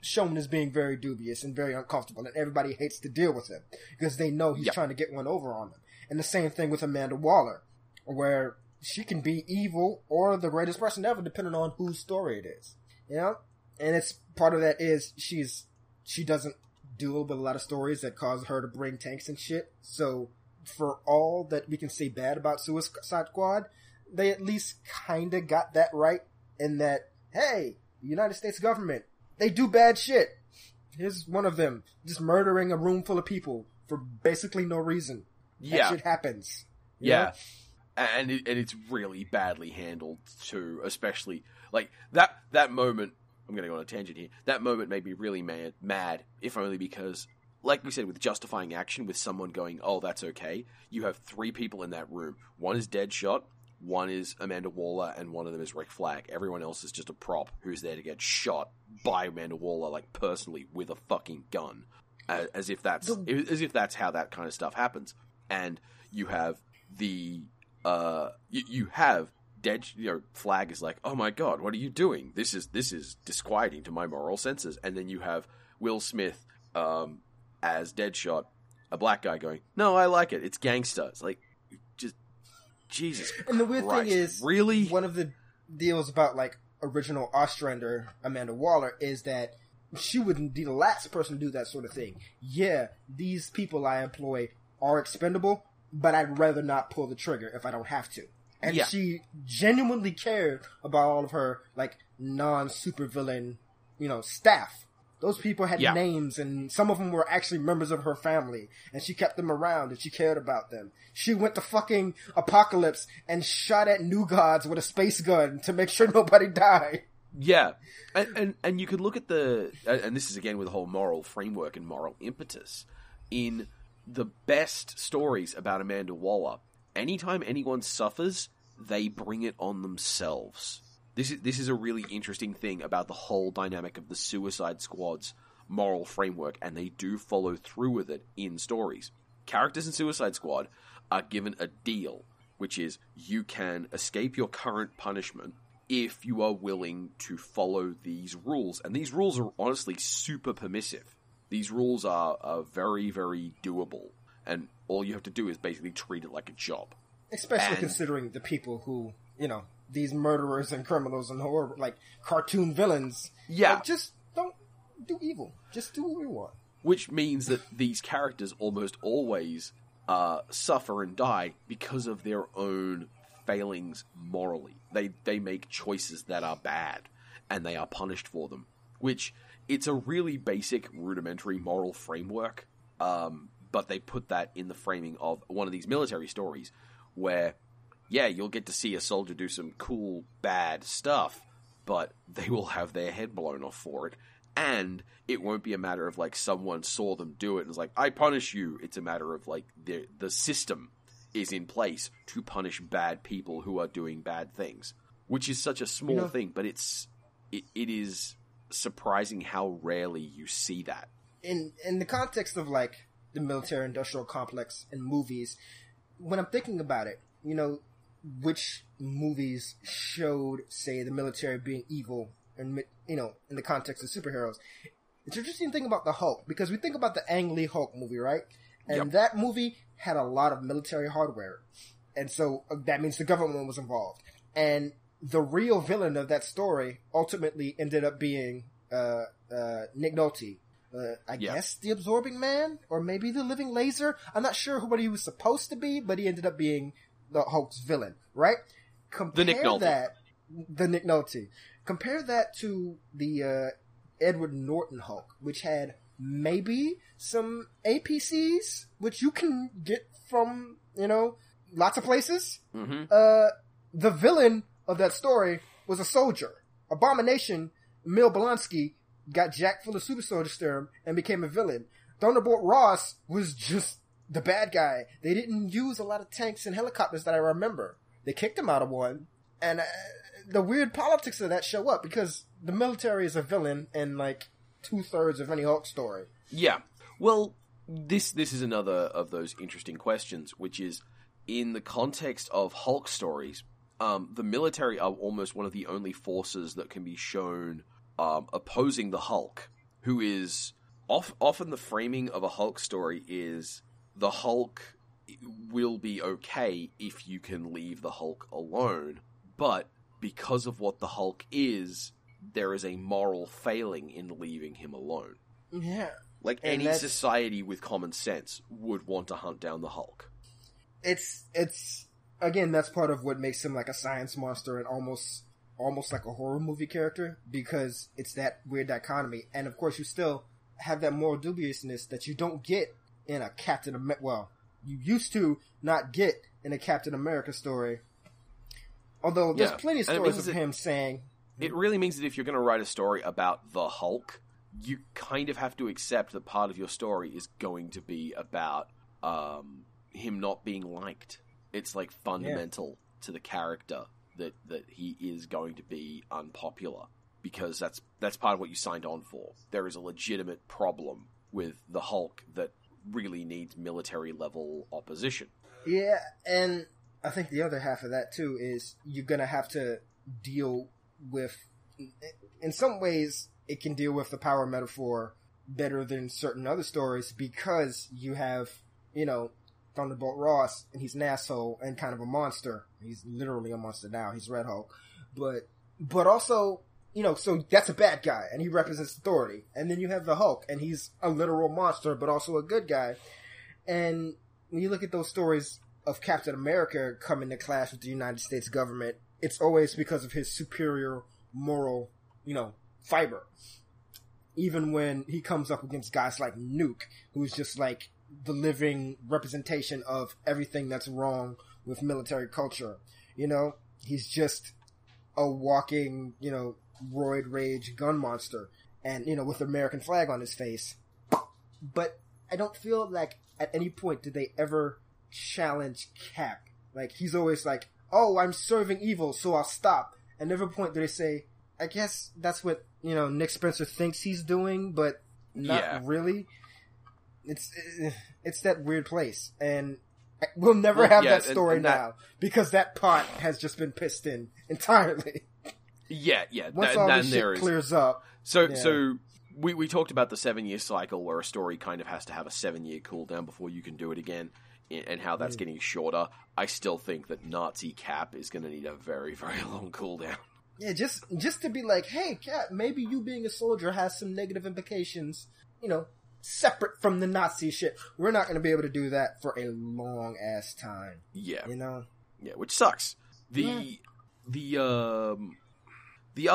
shown as being very dubious and very uncomfortable, and everybody hates to deal with him because they know he's trying to get one over on them. And the same thing with Amanda Waller, where she can be evil or the greatest person ever depending on whose story it is, you know? And it's part of that is she doesn't deal with a lot of stories that cause her to bring tanks and shit. So for all that we can say bad about Suicide Squad, they at least kind of got that right in that, hey, the United States government, they do bad shit. Here's one of them just murdering a room full of people for basically no reason. Yeah. That shit happens. Yeah. Know? And it's really badly handled too, especially like that moment. I'm going to go on a tangent here. That moment made me really mad, if only because, like we said, with justifying action, with someone going, oh, that's okay, you have three people in that room. One is Deadshot, one is Amanda Waller, and one of them is Rick Flag. Everyone else is just a prop who's there to get shot by Amanda Waller, like, personally, with a fucking gun. As if that's how that kind of stuff happens. And you have Flag is like, oh my god, what are you doing? This is disquieting to my moral senses. And then you have Will Smith as Deadshot, a black guy going, no, I like it. It's gangster. It's like, just Jesus Christ. And the weird thing is, really, one of the deals about like original Ostrander Amanda Waller is that she wouldn't be the last person to do that sort of thing. Yeah, these people I employ are expendable, but I'd rather not pull the trigger if I don't have to. And yeah. She genuinely cared about all of her, like, non-supervillain, staff. Those people had names, and some of them were actually members of her family, and she kept them around, and she cared about them. She went to fucking Apocalypse and shot at New Gods with a space gun to make sure nobody died. Yeah, and you could look at and this is again with the whole moral framework and moral impetus, in the best stories about Amanda Waller, anytime anyone suffers, they bring it on themselves. This is a really interesting thing about the whole dynamic of the Suicide Squad's moral framework, and they do follow through with it in stories. Characters in Suicide Squad are given a deal, which is you can escape your current punishment if you are willing to follow these rules. And these rules are honestly super permissive. These rules are very, very doable. And all you have to do is basically treat it like a job. Especially considering the people who, these murderers and criminals and horror, like, cartoon villains. Yeah. Like, just don't do evil. Just do what we want. Which means that these characters almost always suffer and die because of their own failings morally. They make choices that are bad, and they are punished for them. Which, it's a really basic, rudimentary moral framework, but they put that in the framing of one of these military stories where, yeah, you'll get to see a soldier do some cool, bad stuff, but they will have their head blown off for it. And it won't be a matter of, like, someone saw them do it and was like, I punish you. It's a matter of, like, the system is in place to punish bad people who are doing bad things. Which is such a small thing, but it is surprising how rarely you see that. In the context of, like, the military-industrial complex in movies, when I'm thinking about it, which movies showed, say, the military being evil, and in the context of superheroes, it's an interesting thing about the Hulk, because we think about the Ang Lee Hulk movie, right? And that movie had a lot of military hardware, and so that means the government was involved. And the real villain of that story ultimately ended up being Nick Nolte. I guess the Absorbing Man, or maybe the Living Laser. I'm not sure what he was supposed to be, but he ended up being the Hulk's villain, right? The Nick Nolte. Compare that to the Edward Norton Hulk, which had maybe some APCs, which you can get from, lots of places. Mm-hmm. The villain of that story was a soldier. Abomination, Emil Blonsky, got jacked full of super soldier serum and became a villain. Thunderbolt Ross was just the bad guy. They didn't use a lot of tanks and helicopters that I remember. They kicked him out of one, and the weird politics of that show up because the military is a villain in like 2/3 of any Hulk story. Yeah. Well, this is another of those interesting questions, which is in the context of Hulk stories, the military are almost one of the only forces that can be shown opposing the Hulk, who is often the framing of a Hulk story is the Hulk will be okay if you can leave the Hulk alone, but because of what the Hulk is, there is a moral failing in leaving him alone. Yeah. Like, and any society with common sense would want to hunt down the Hulk. It's again, that's part of what makes him like a science monster and almost like a horror movie character, because it's that weird dichotomy. And of course you still have that moral dubiousness that you don't get in a Captain America. Well, you used to not get in a Captain America story. Although there's plenty of stories of him saying... It really means that if you're going to write a story about the Hulk, you kind of have to accept that part of your story is going to be about him not being liked. It's like fundamental to the character that he is going to be unpopular, because that's part of what you signed on for. There is a legitimate problem with the Hulk that really needs military level opposition. Yeah, and I think the other half of that too is you're going to have to deal with, in some ways it can deal with the power metaphor better than certain other stories, because you have, you know, Thunderbolt Ross, and he's an asshole and kind of a monster. He's literally a monster now. He's Red Hulk. But also, you know, so that's a bad guy, and he represents authority. And then you have the Hulk, and he's a literal monster, but also a good guy. And when you look at those stories of Captain America coming to clash with the United States government, it's always because of his superior moral, you know, fiber. Even when he comes up against guys like Nuke, who's just like the living representation of everything that's wrong with military culture. You know, he's just a walking, you know, roid rage gun monster, and, you know, with the American flag on his face. But I don't feel like at any point did they ever challenge Cap. Like, he's always like, oh, I'm serving evil, so I'll stop. And never point do they say, I guess that's what, you know, Nick Spencer thinks he's doing, but not really. It's that weird place, and we'll never have that story now, because that pot has just been pissed in entirely. Once all this shit clears up. So we talked about the 7-year cycle where a story kind of has to have a 7-year cooldown before you can do it again, and how that's getting shorter. I still think that Nazi Cap is going to need a very, very long cooldown. Yeah, just to be like, hey, Cap, maybe you being a soldier has some negative implications, you know, separate from the Nazi shit. We're not going to be able to do that for a long-ass time. Yeah. You know? Yeah, which sucks. I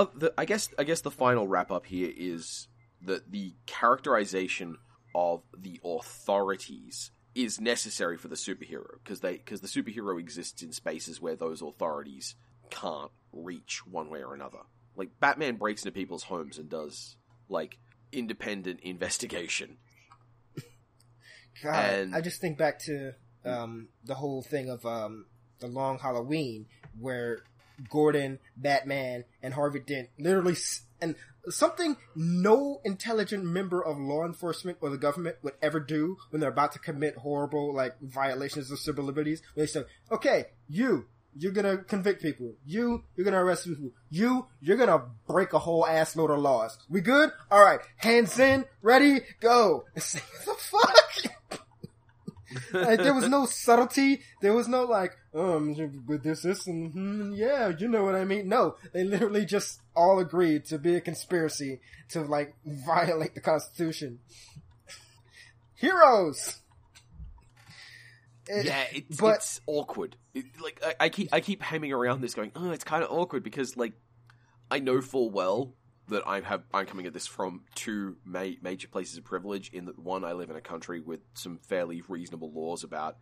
guess the final wrap-up here is that the characterization of the authorities is necessary for the superhero, because the superhero exists in spaces where those authorities can't reach one way or another. Like, Batman breaks into people's homes and does, like, independent investigation. God, I just think back to the whole thing of The Long Halloween, where Gordon, Batman, and Harvey Dent literally, and something no intelligent member of law enforcement or the government would ever do when they're about to commit horrible, like, violations of civil liberties, they say, okay, you're gonna convict people. You're gonna arrest people. You're gonna break a whole ass load of laws. We good? Alright. Hands in. Ready? Go. It's like, what the fuck? Like, there was no subtlety. There was no, like, with this, and yeah, you know what I mean. No. They literally just all agreed to be a conspiracy to, like, violate the Constitution. Heroes! It's awkward. I keep hemming around this, going, oh, it's kind of awkward, because, like, I know full well that I'm coming at this from two major places of privilege. In that, one, I live in a country with some fairly reasonable laws about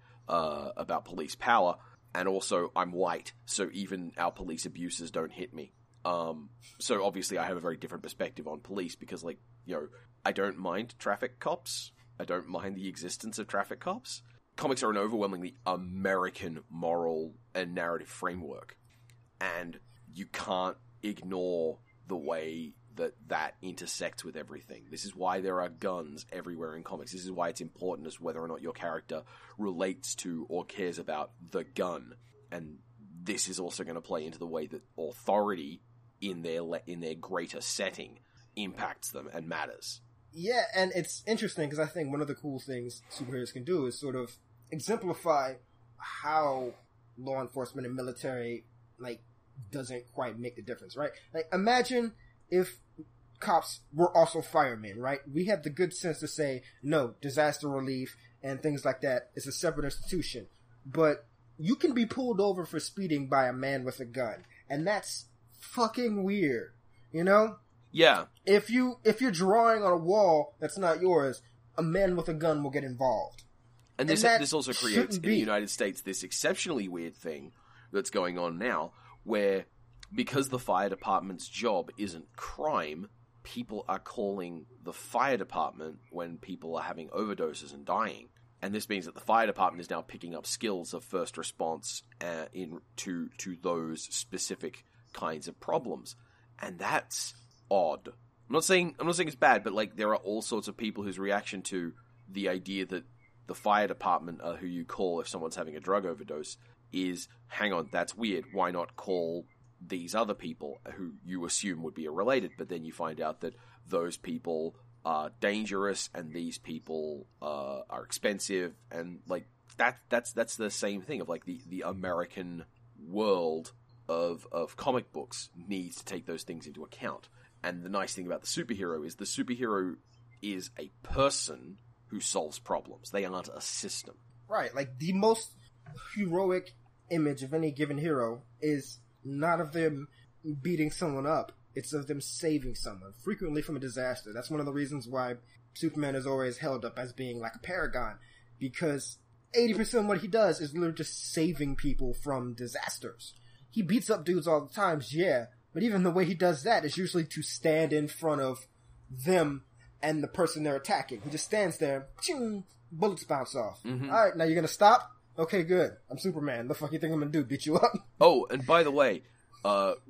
police power, and also I'm white, so even our police abuses don't hit me. So obviously I have a very different perspective on police, because, like, you know, I don't mind traffic cops. I don't mind the existence of traffic cops. Comics are an overwhelmingly American moral and narrative framework, and you can't ignore the way that intersects with everything. This is why there are guns everywhere in comics. This is why it's important as whether or not your character relates to or cares about the gun. And this is also going to play into the way that authority in their greater setting impacts them and matters. Yeah, and it's interesting, because I think one of the cool things superheroes can do is sort of exemplify how law enforcement and military, like, doesn't quite make the difference, right? Like, imagine if cops were also firemen, right? We have the good sense to say, no, disaster relief and things like that is a separate institution. But you can be pulled over for speeding by a man with a gun, and that's fucking weird, you know? Yeah. If you're drawing on a wall that's not yours, a man with a gun will get involved. And this also creates, in the United States, this exceptionally weird thing that's going on now, where because the fire department's job isn't crime, people are calling the fire department when people are having overdoses and dying. And this means that the fire department is now picking up skills of first response to those specific kinds of problems. And that's odd. I'm not saying it's bad, but like there are all sorts of people whose reaction to the idea that the fire department are who you call if someone's having a drug overdose is, hang on, that's weird. Why not call these other people who you assume would be related, but then you find out that those people are dangerous and these people are expensive, and like that's the same thing of like the American world of comic books needs to take those things into account. And the nice thing about the superhero is a person who solves problems. They aren't a system. Right, like the most heroic image of any given hero is not of them beating someone up. It's of them saving someone, frequently from a disaster. That's one of the reasons why Superman is always held up as being like a paragon, because 80% of what he does is literally just saving people from disasters. He beats up dudes all the time, yeah, but even the way he does that is usually to stand in front of them and the person they're attacking. He just stands there, ching, bullets bounce off. Mm-hmm. All right, now you're going to stop? Okay, good. I'm Superman. The fuck you think I'm going to do? Beat you up? Oh, and by the way,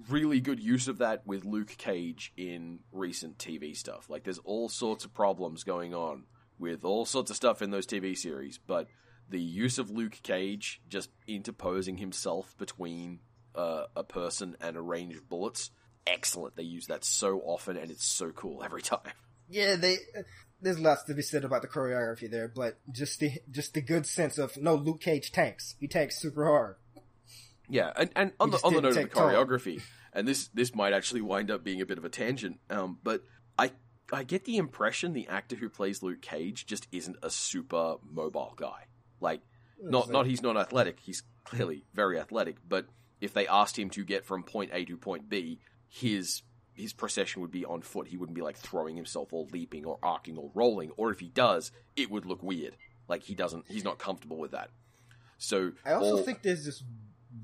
really good use of that with Luke Cage in recent TV stuff. Like, there's all sorts of problems going on with all sorts of stuff in those TV series, but the use of Luke Cage just interposing himself between a person and a range of bullets, excellent. They use that so often, and it's so cool every time. Yeah, there's lots to be said about the choreography there, but just the good sense of, no, Luke Cage tanks. He tanks super hard. Yeah, and on the note of the choreography, and this might actually wind up being a bit of a tangent, but I get the impression the actor who plays Luke Cage just isn't a super mobile guy. Like, not he's not athletic, he's clearly very athletic, but if they asked him to get from point A to point B, his procession would be on foot. He wouldn't be, like, throwing himself or leaping or arcing or rolling, or if he does, it would look weird. Like, he's not comfortable with that. So I also think there's this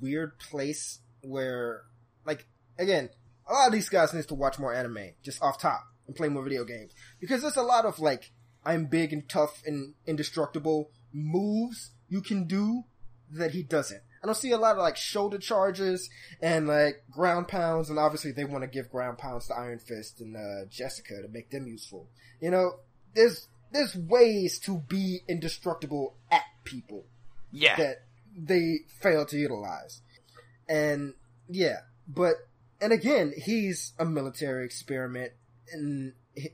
weird place where, like, again, a lot of these guys need to watch more anime, just off top, and play more video games. Because there's a lot of, like, I'm big and tough and indestructible moves you can do that he doesn't. I don't see a lot of, like, shoulder charges and, like, ground pounds, and obviously they want to give ground pounds to Iron Fist and Jessica to make them useful. You know, there's ways to be indestructible at people. Yeah. That they fail to utilize. And yeah, but, and again, he's a military experiment, and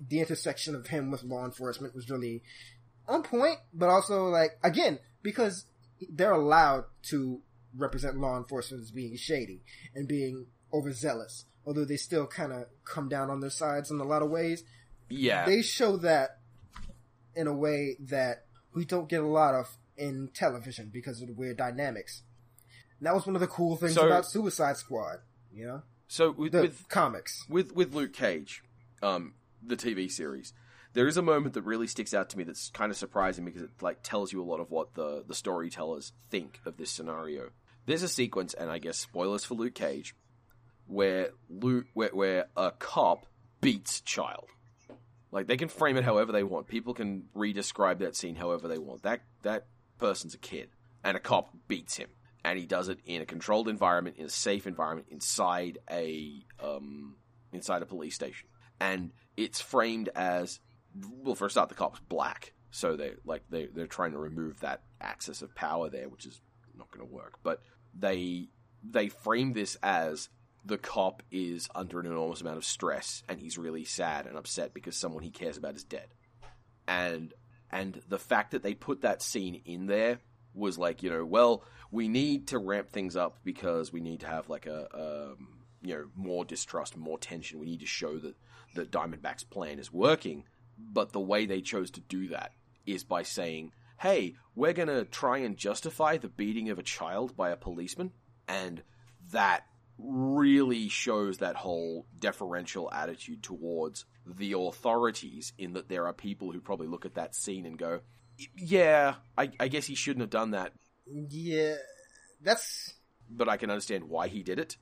the intersection of him with law enforcement was really on point, but also, like, again, because they're allowed to represent law enforcement as being shady and being overzealous, although they still kind of come down on their sides in a lot of ways. Yeah. They show that in a way that we don't get a lot of in television because of the weird dynamics. And that was one of the cool things about Suicide Squad, you know? So with comics. With Luke Cage, the TV series, there is a moment that really sticks out to me that's kind of surprising because it, like, tells you a lot of what the storytellers think of this scenario. There's a sequence, and I guess spoilers for Luke Cage, where a cop beats Child. Like, they can frame it however they want. People can re-describe that scene however they want. That person's a kid, and a cop beats him, and he does it in a controlled environment, in a safe environment, inside a police station. And it's framed as, well, for a start, the cop's black, so they're trying to remove that axis of power there, which is not going to work. But they frame this as the cop is under an enormous amount of stress, and he's really sad and upset because someone he cares about is dead. And the fact that they put that scene in there was like, you know, well, we need to ramp things up because we need to have, like, a you know, more distrust, more tension. We need to show that Diamondback's plan is working. But the way they chose to do that is by saying, hey, we're going to try and justify the beating of a child by a policeman. And that really shows that whole deferential attitude towards the authorities, in that there are people who probably look at that scene and go, Yeah, I guess he shouldn't have done that. Yeah, that's... But I can understand why he did it.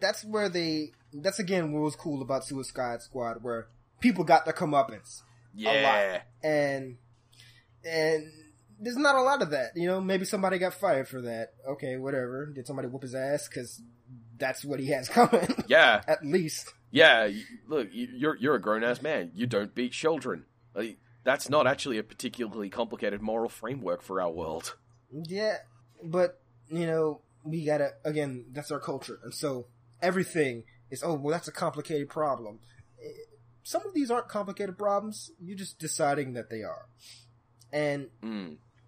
That's where they... That's, again, what was cool about Suicide Squad, where people got their comeuppance. Yeah. A lot. And there's not a lot of that, you know? Maybe somebody got fired for that. Okay, whatever. Did somebody whoop his ass? Because that's what he has coming. Yeah. At least. Yeah. Look, you're a grown-ass man. You don't beat children. Like, that's not actually a particularly complicated moral framework for our world. Yeah, but, you know... We gotta, again, that's our culture. And so everything is, oh, well, that's a complicated problem. Some of these aren't complicated problems. You're just deciding that they are. And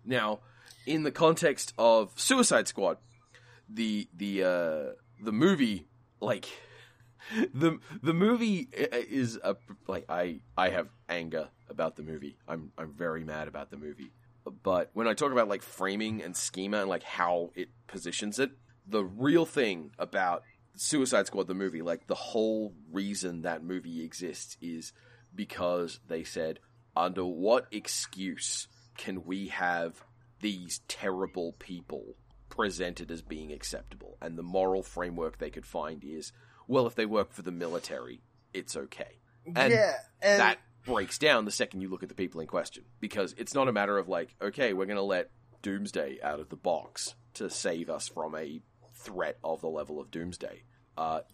now, in the context of Suicide Squad, the movie, like, the movie is a, like, I have anger about the movie. I'm very mad about the movie. But when I talk about, like, framing and schema and, like, how it positions it, the real thing about Suicide Squad, the movie, like, the whole reason that movie exists is because they said, under what excuse can we have these terrible people presented as being acceptable? And the moral framework they could find is, well, if they work for the military, it's okay. And yeah, and that breaks down the second you look at the people in question, because it's not a matter of like, okay, we're going to let Doomsday out of the box to save us from a threat of the level of Doomsday.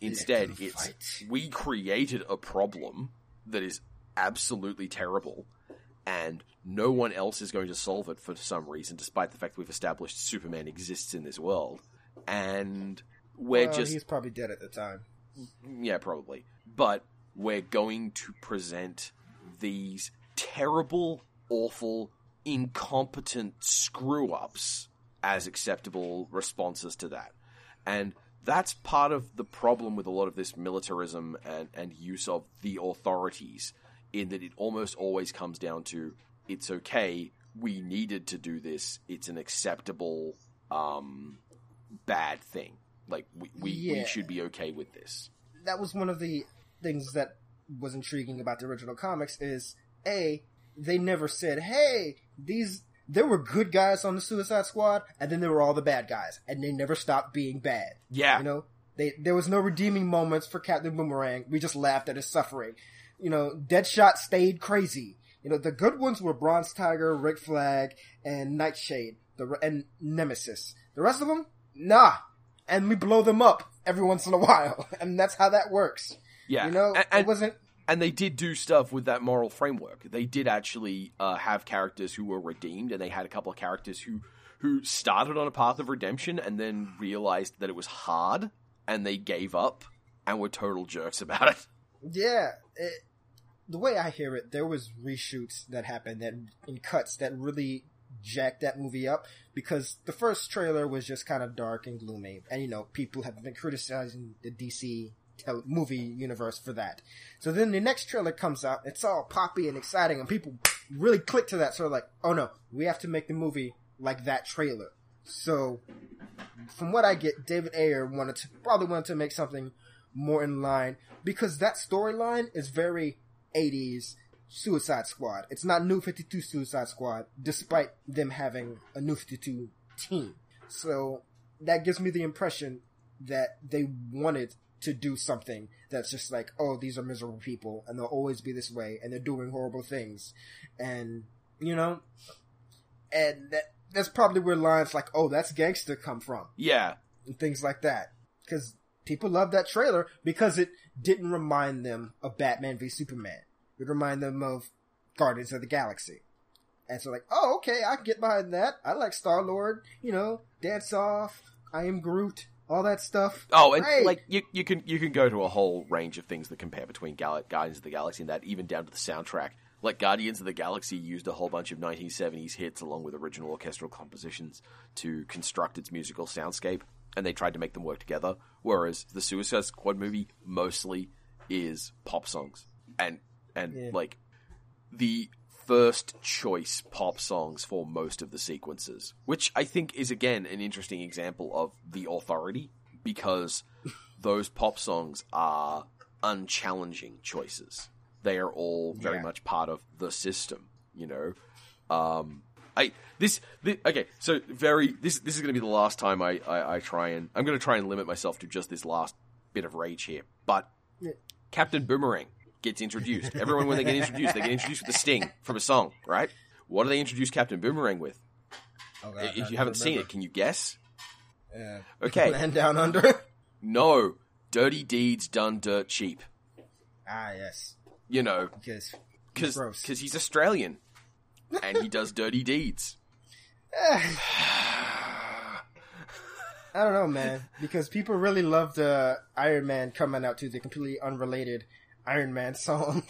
Instead, it's we created a problem that is absolutely terrible, and no one else is going to solve it for some reason, despite the fact we've established Superman exists in this world, and we're he's probably dead at the time. Yeah, probably. But we're going to present these terrible, awful, incompetent screw-ups as acceptable responses to that. And that's part of the problem with a lot of this militarism and use of the authorities, in that it almost always comes down to, it's okay, we needed to do this, it's an acceptable, bad thing. Like, we should be okay with this. That was one of the things that was intriguing about the original comics is, A, they never said, hey, there were good guys on the Suicide Squad, and then there were all the bad guys, and they never stopped being bad. Yeah. You know? There was no redeeming moments for Captain Boomerang. We just laughed at his suffering. You know, Deadshot stayed crazy. You know, the good ones were Bronze Tiger, Rick Flag, and Nightshade, and Nemesis. The rest of them? Nah. And we blow them up every once in a while. And that's how that works. Yeah, you know, it wasn't... And they did do stuff with that moral framework. They did actually have characters who were redeemed, and they had a couple of characters who started on a path of redemption and then realized that it was hard, and they gave up, and were total jerks about it. Yeah. The way I hear it, there was reshoots that happened in cuts that really jacked that movie up, because the first trailer was just kind of dark and gloomy. And, you know, people have been criticizing the DC... movie universe for that. So then the next trailer comes out, it's all poppy and exciting, and people really click to that, so they're like, oh no, we have to make the movie like that trailer. So from what I get, David Ayer probably wanted to make something more in line, because that storyline is very 80s Suicide Squad. It's not New 52 Suicide Squad, despite them having a New 52 team. So that gives me the impression that they wanted to do something that's just like, oh, these are miserable people, and they'll always be this way, and they're doing horrible things, and, you know, and that's probably where lines like, oh, that's gangster come from. Yeah. And things like that. Because people love that trailer, because it didn't remind them of Batman v Superman. It reminded them of Guardians of the Galaxy. And so like, oh, okay, I can get behind that. I like Star-Lord, you know, Dance Off, I Am Groot. All that stuff. Oh, and right. Like you can go to a whole range of things that compare between Guardians of the Galaxy and that, even down to the soundtrack. Like, Guardians of the Galaxy used a whole bunch of 1970s hits along with original orchestral compositions to construct its musical soundscape, and they tried to make them work together. Whereas the Suicide Squad movie mostly is pop songs, and like the first choice pop songs for most of the sequences, which I think is, again, an interesting example of the authority, because those pop songs are unchallenging choices. They are all very much part of the system, you know. This is going to be the last time I try and... I'm going to try and limit myself to just this last bit of rage here. But Captain Boomerang gets introduced. Everyone, when they get introduced with a sting from a song, right? What do they introduce Captain Boomerang with? Oh, God, if you haven't seen it, can you guess? Yeah. Okay. Land Down Under? No. Dirty Deeds Done Dirt Cheap. Ah, yes. You know. Because he's Australian. And he does dirty deeds. I don't know, man. Because people really loved Iron Man coming out to the completely unrelated Iron Man song.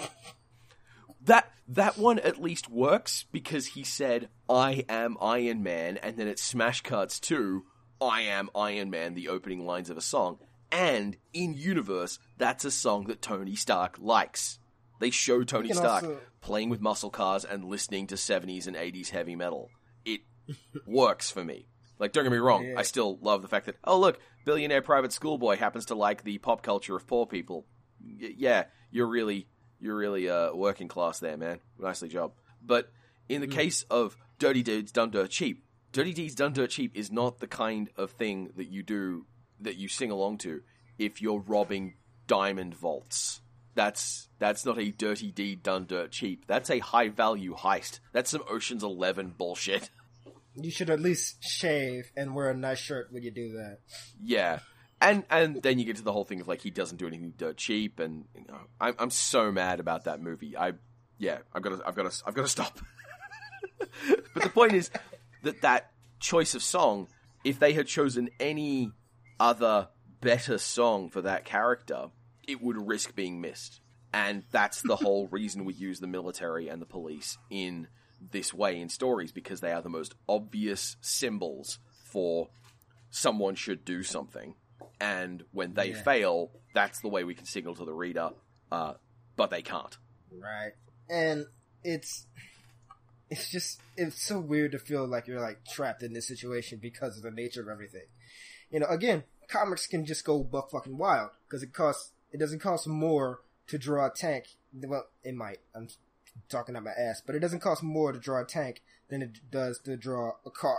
That one at least works because he said, I am Iron Man, and then it smash cuts to, I am Iron Man, the opening lines of a song. And in-universe, that's a song that Tony Stark likes. They show Tony Stark playing with muscle cars and listening to 70s and 80s heavy metal. It works for me. Like, don't get me wrong, yeah. I still love the fact that, oh look, billionaire private schoolboy happens to like the pop culture of poor people. Yeah, you're really working class there, man. Nicely job. But in the case of Dirty Deeds Done Dirt Cheap, Dirty Deeds Done Dirt Cheap is not the kind of thing that you do, that you sing along to, if you're robbing diamond vaults. That's not a dirty deed done dirt cheap. That's a high-value heist. That's some Ocean's 11 bullshit. You should at least shave and wear a nice shirt when you do that. Yeah. And then you get to the whole thing of, like, he doesn't do anything dirt cheap, and you know, I'm so mad about that movie. I've got to stop. But the point is that choice of song, if they had chosen any other better song for that character, it would risk being missed. And that's the whole reason we use the military and the police in this way in stories, because they are the most obvious symbols for someone should do something. And when they fail, that's the way we can signal to the reader, but they can't. Right. And it's so weird to feel like you're, like, trapped in this situation because of the nature of everything. You know, again, comics can just go buck fucking wild, because it doesn't cost more to draw a tank. Well, it might. I'm talking out my ass. But it doesn't cost more to draw a tank than it does to draw a car.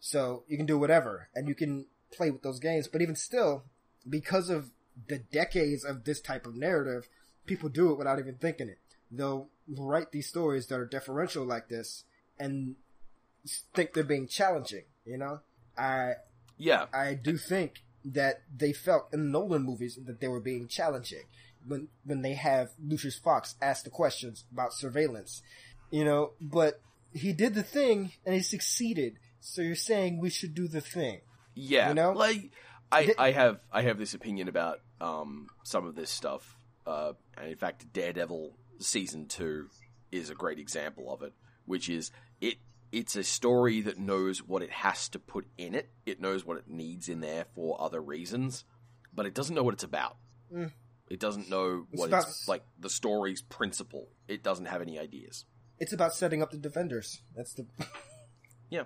So you can do whatever. And you can play with those games. But even still, because of the decades of this type of narrative, people do it without even thinking it. They'll write these stories that are deferential like this and think they're being challenging, you know? I do think that they felt in Nolan movies that they were being challenging when they have Lucius Fox ask the questions about surveillance, you know, but he did the thing and he succeeded. So you're saying we should do the thing. Yeah. You know, like I have this opinion about, some of this stuff. And in fact, Daredevil season 2 is a great example of it, which is it's a story that knows what it has to put in it. It knows what it needs in there for other reasons, but it doesn't know what it's about. Mm. It doesn't know it's like the story's principle. It doesn't have any ideas. It's about setting up the defenders. That's the... Yeah.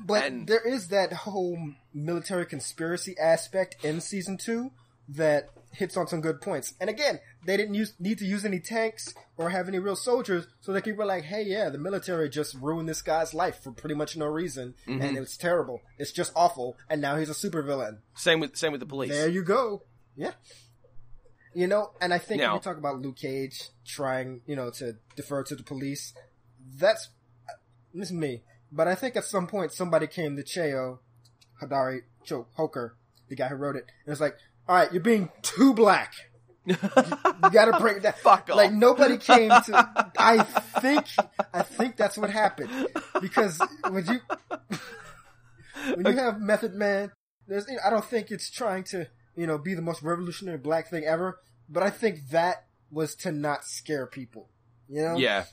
But there is that whole military conspiracy aspect in season 2 that hits on some good points. And again, they didn't need to use any tanks or have any real soldiers, so they could be like, hey, yeah, the military just ruined this guy's life for pretty much no reason, and it's terrible. It's just awful, and now he's a supervillain. Same with the police. There you go. Yeah. You know, and I think when you talk about Luke Cage trying, you know, to defer to the police, that's... This is me. But I think at some point somebody came to Cheo Hadari Hoker, the guy who wrote it, and was like, all right, you're being too black. You gotta break that. Fuck off. Like, nobody came to... I think that's what happened. Because when you have Method Man, there's, I don't think it's trying to, you know, be the most revolutionary black thing ever, but I think that was to not scare people, you know? Yeah.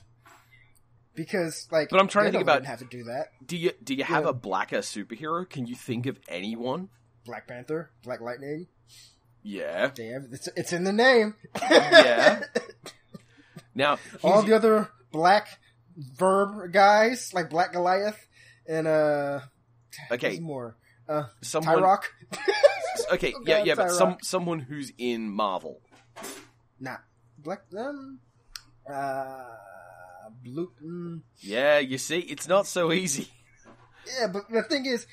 Because, like... But I'm trying to think about... have to do that. Do you have a blacker superhero? Can you think of anyone? Black Panther? Black Lightning? Yeah. Damn, it's in the name. Yeah. Now... All the other black verb guys, like Black Goliath, and, okay. More. Someone... Tyrock. Okay, oh, yeah, but someone who's in Marvel. Nah. Black... Yeah, you see, it's not so easy. Yeah, but the thing is,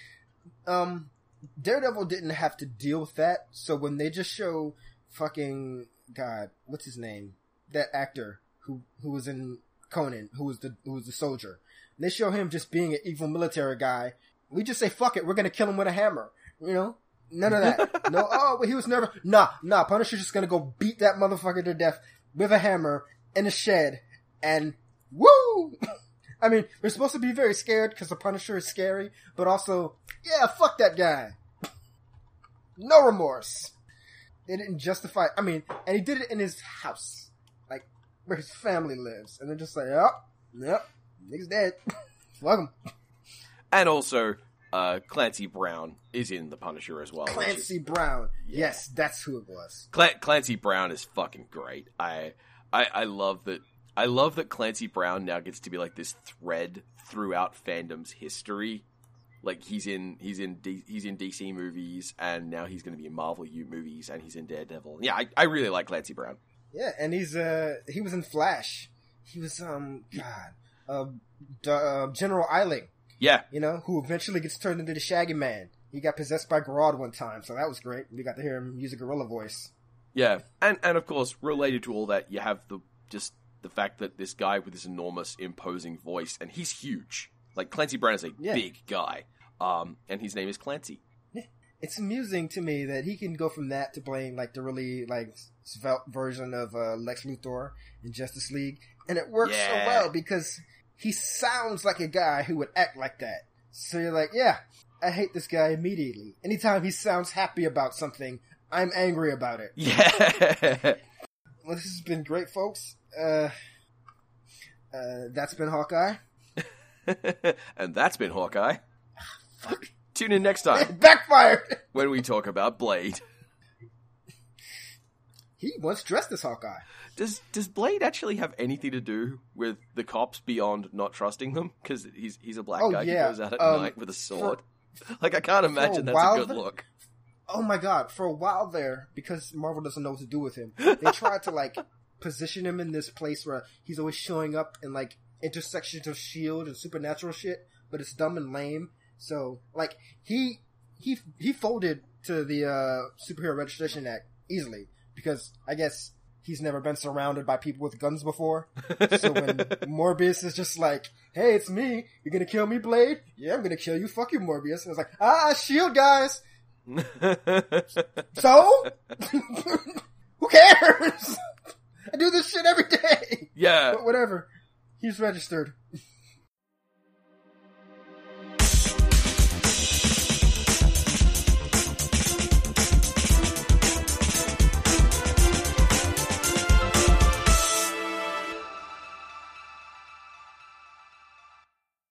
Daredevil didn't have to deal with that, so when they just show fucking, God, what's his name? That actor who was in Conan, who was the soldier. And they show him just being an evil military guy. We just say, fuck it, we're gonna kill him with a hammer, you know? None of that. No, oh, but he was never, nah, Punisher's just gonna go beat that motherfucker to death with a hammer in a shed, and woo! I mean, we're supposed to be very scared because the Punisher is scary, but also, yeah, fuck that guy. No remorse. They didn't justify it. I mean, and he did it in his house, like, where his family lives, and they're just like, oh, yep, nigga's dead. Fuck him. And also, Clancy Brown is in The Punisher as well. Clancy Brown. Yeah. Yes, that's who it was. Clancy Brown is fucking great. I love that. I love that Clancy Brown now gets to be like this thread throughout fandom's history. Like he's in DC movies, and now he's going to be in Marvel movies, and he's in Daredevil. Yeah, I really like Clancy Brown. Yeah, and he was in Flash. He was General Eiling. Yeah, you know, who eventually gets turned into the Shaggy Man. He got possessed by Grodd one time, so that was great. We got to hear him use a gorilla voice. Yeah, and of course, related to all that, you have the fact that this guy with this enormous, imposing voice, and he's huge. Like, Clancy Brown is a big guy, and his name is Clancy. Yeah. It's amusing to me that he can go from that to playing, like, the really, like, svelte version of Lex Luthor in Justice League, and it works so well because he sounds like a guy who would act like that. So you're like, yeah, I hate this guy immediately. Anytime he sounds happy about something, I'm angry about it. Yeah. Well, this has been great, folks. That's been Hawkeye. And that's been Hawkeye. Fuck. Tune in next time. It backfired! When we talk about Blade. He once dressed as Hawkeye. Does Blade actually have anything to do with the cops beyond not trusting them? Because he's a black guy who goes out at night with a sword. Like, I can't imagine that's a good look. Oh my god, for a while there, because Marvel doesn't know what to do with him, they tried to, like, position him in this place where he's always showing up in, like, intersections of S.H.I.E.L.D. and supernatural shit, but it's dumb and lame. So, like, he folded to the Superhero Registration Act easily, because I guess he's never been surrounded by people with guns before. So when Morbius is just like, hey, it's me, you're gonna kill me, Blade? Yeah, I'm gonna kill you, fuck you, Morbius. And it's like, S.H.I.E.L.D., guys! So? Who cares? I do this shit every day. Yeah. But whatever. He's registered.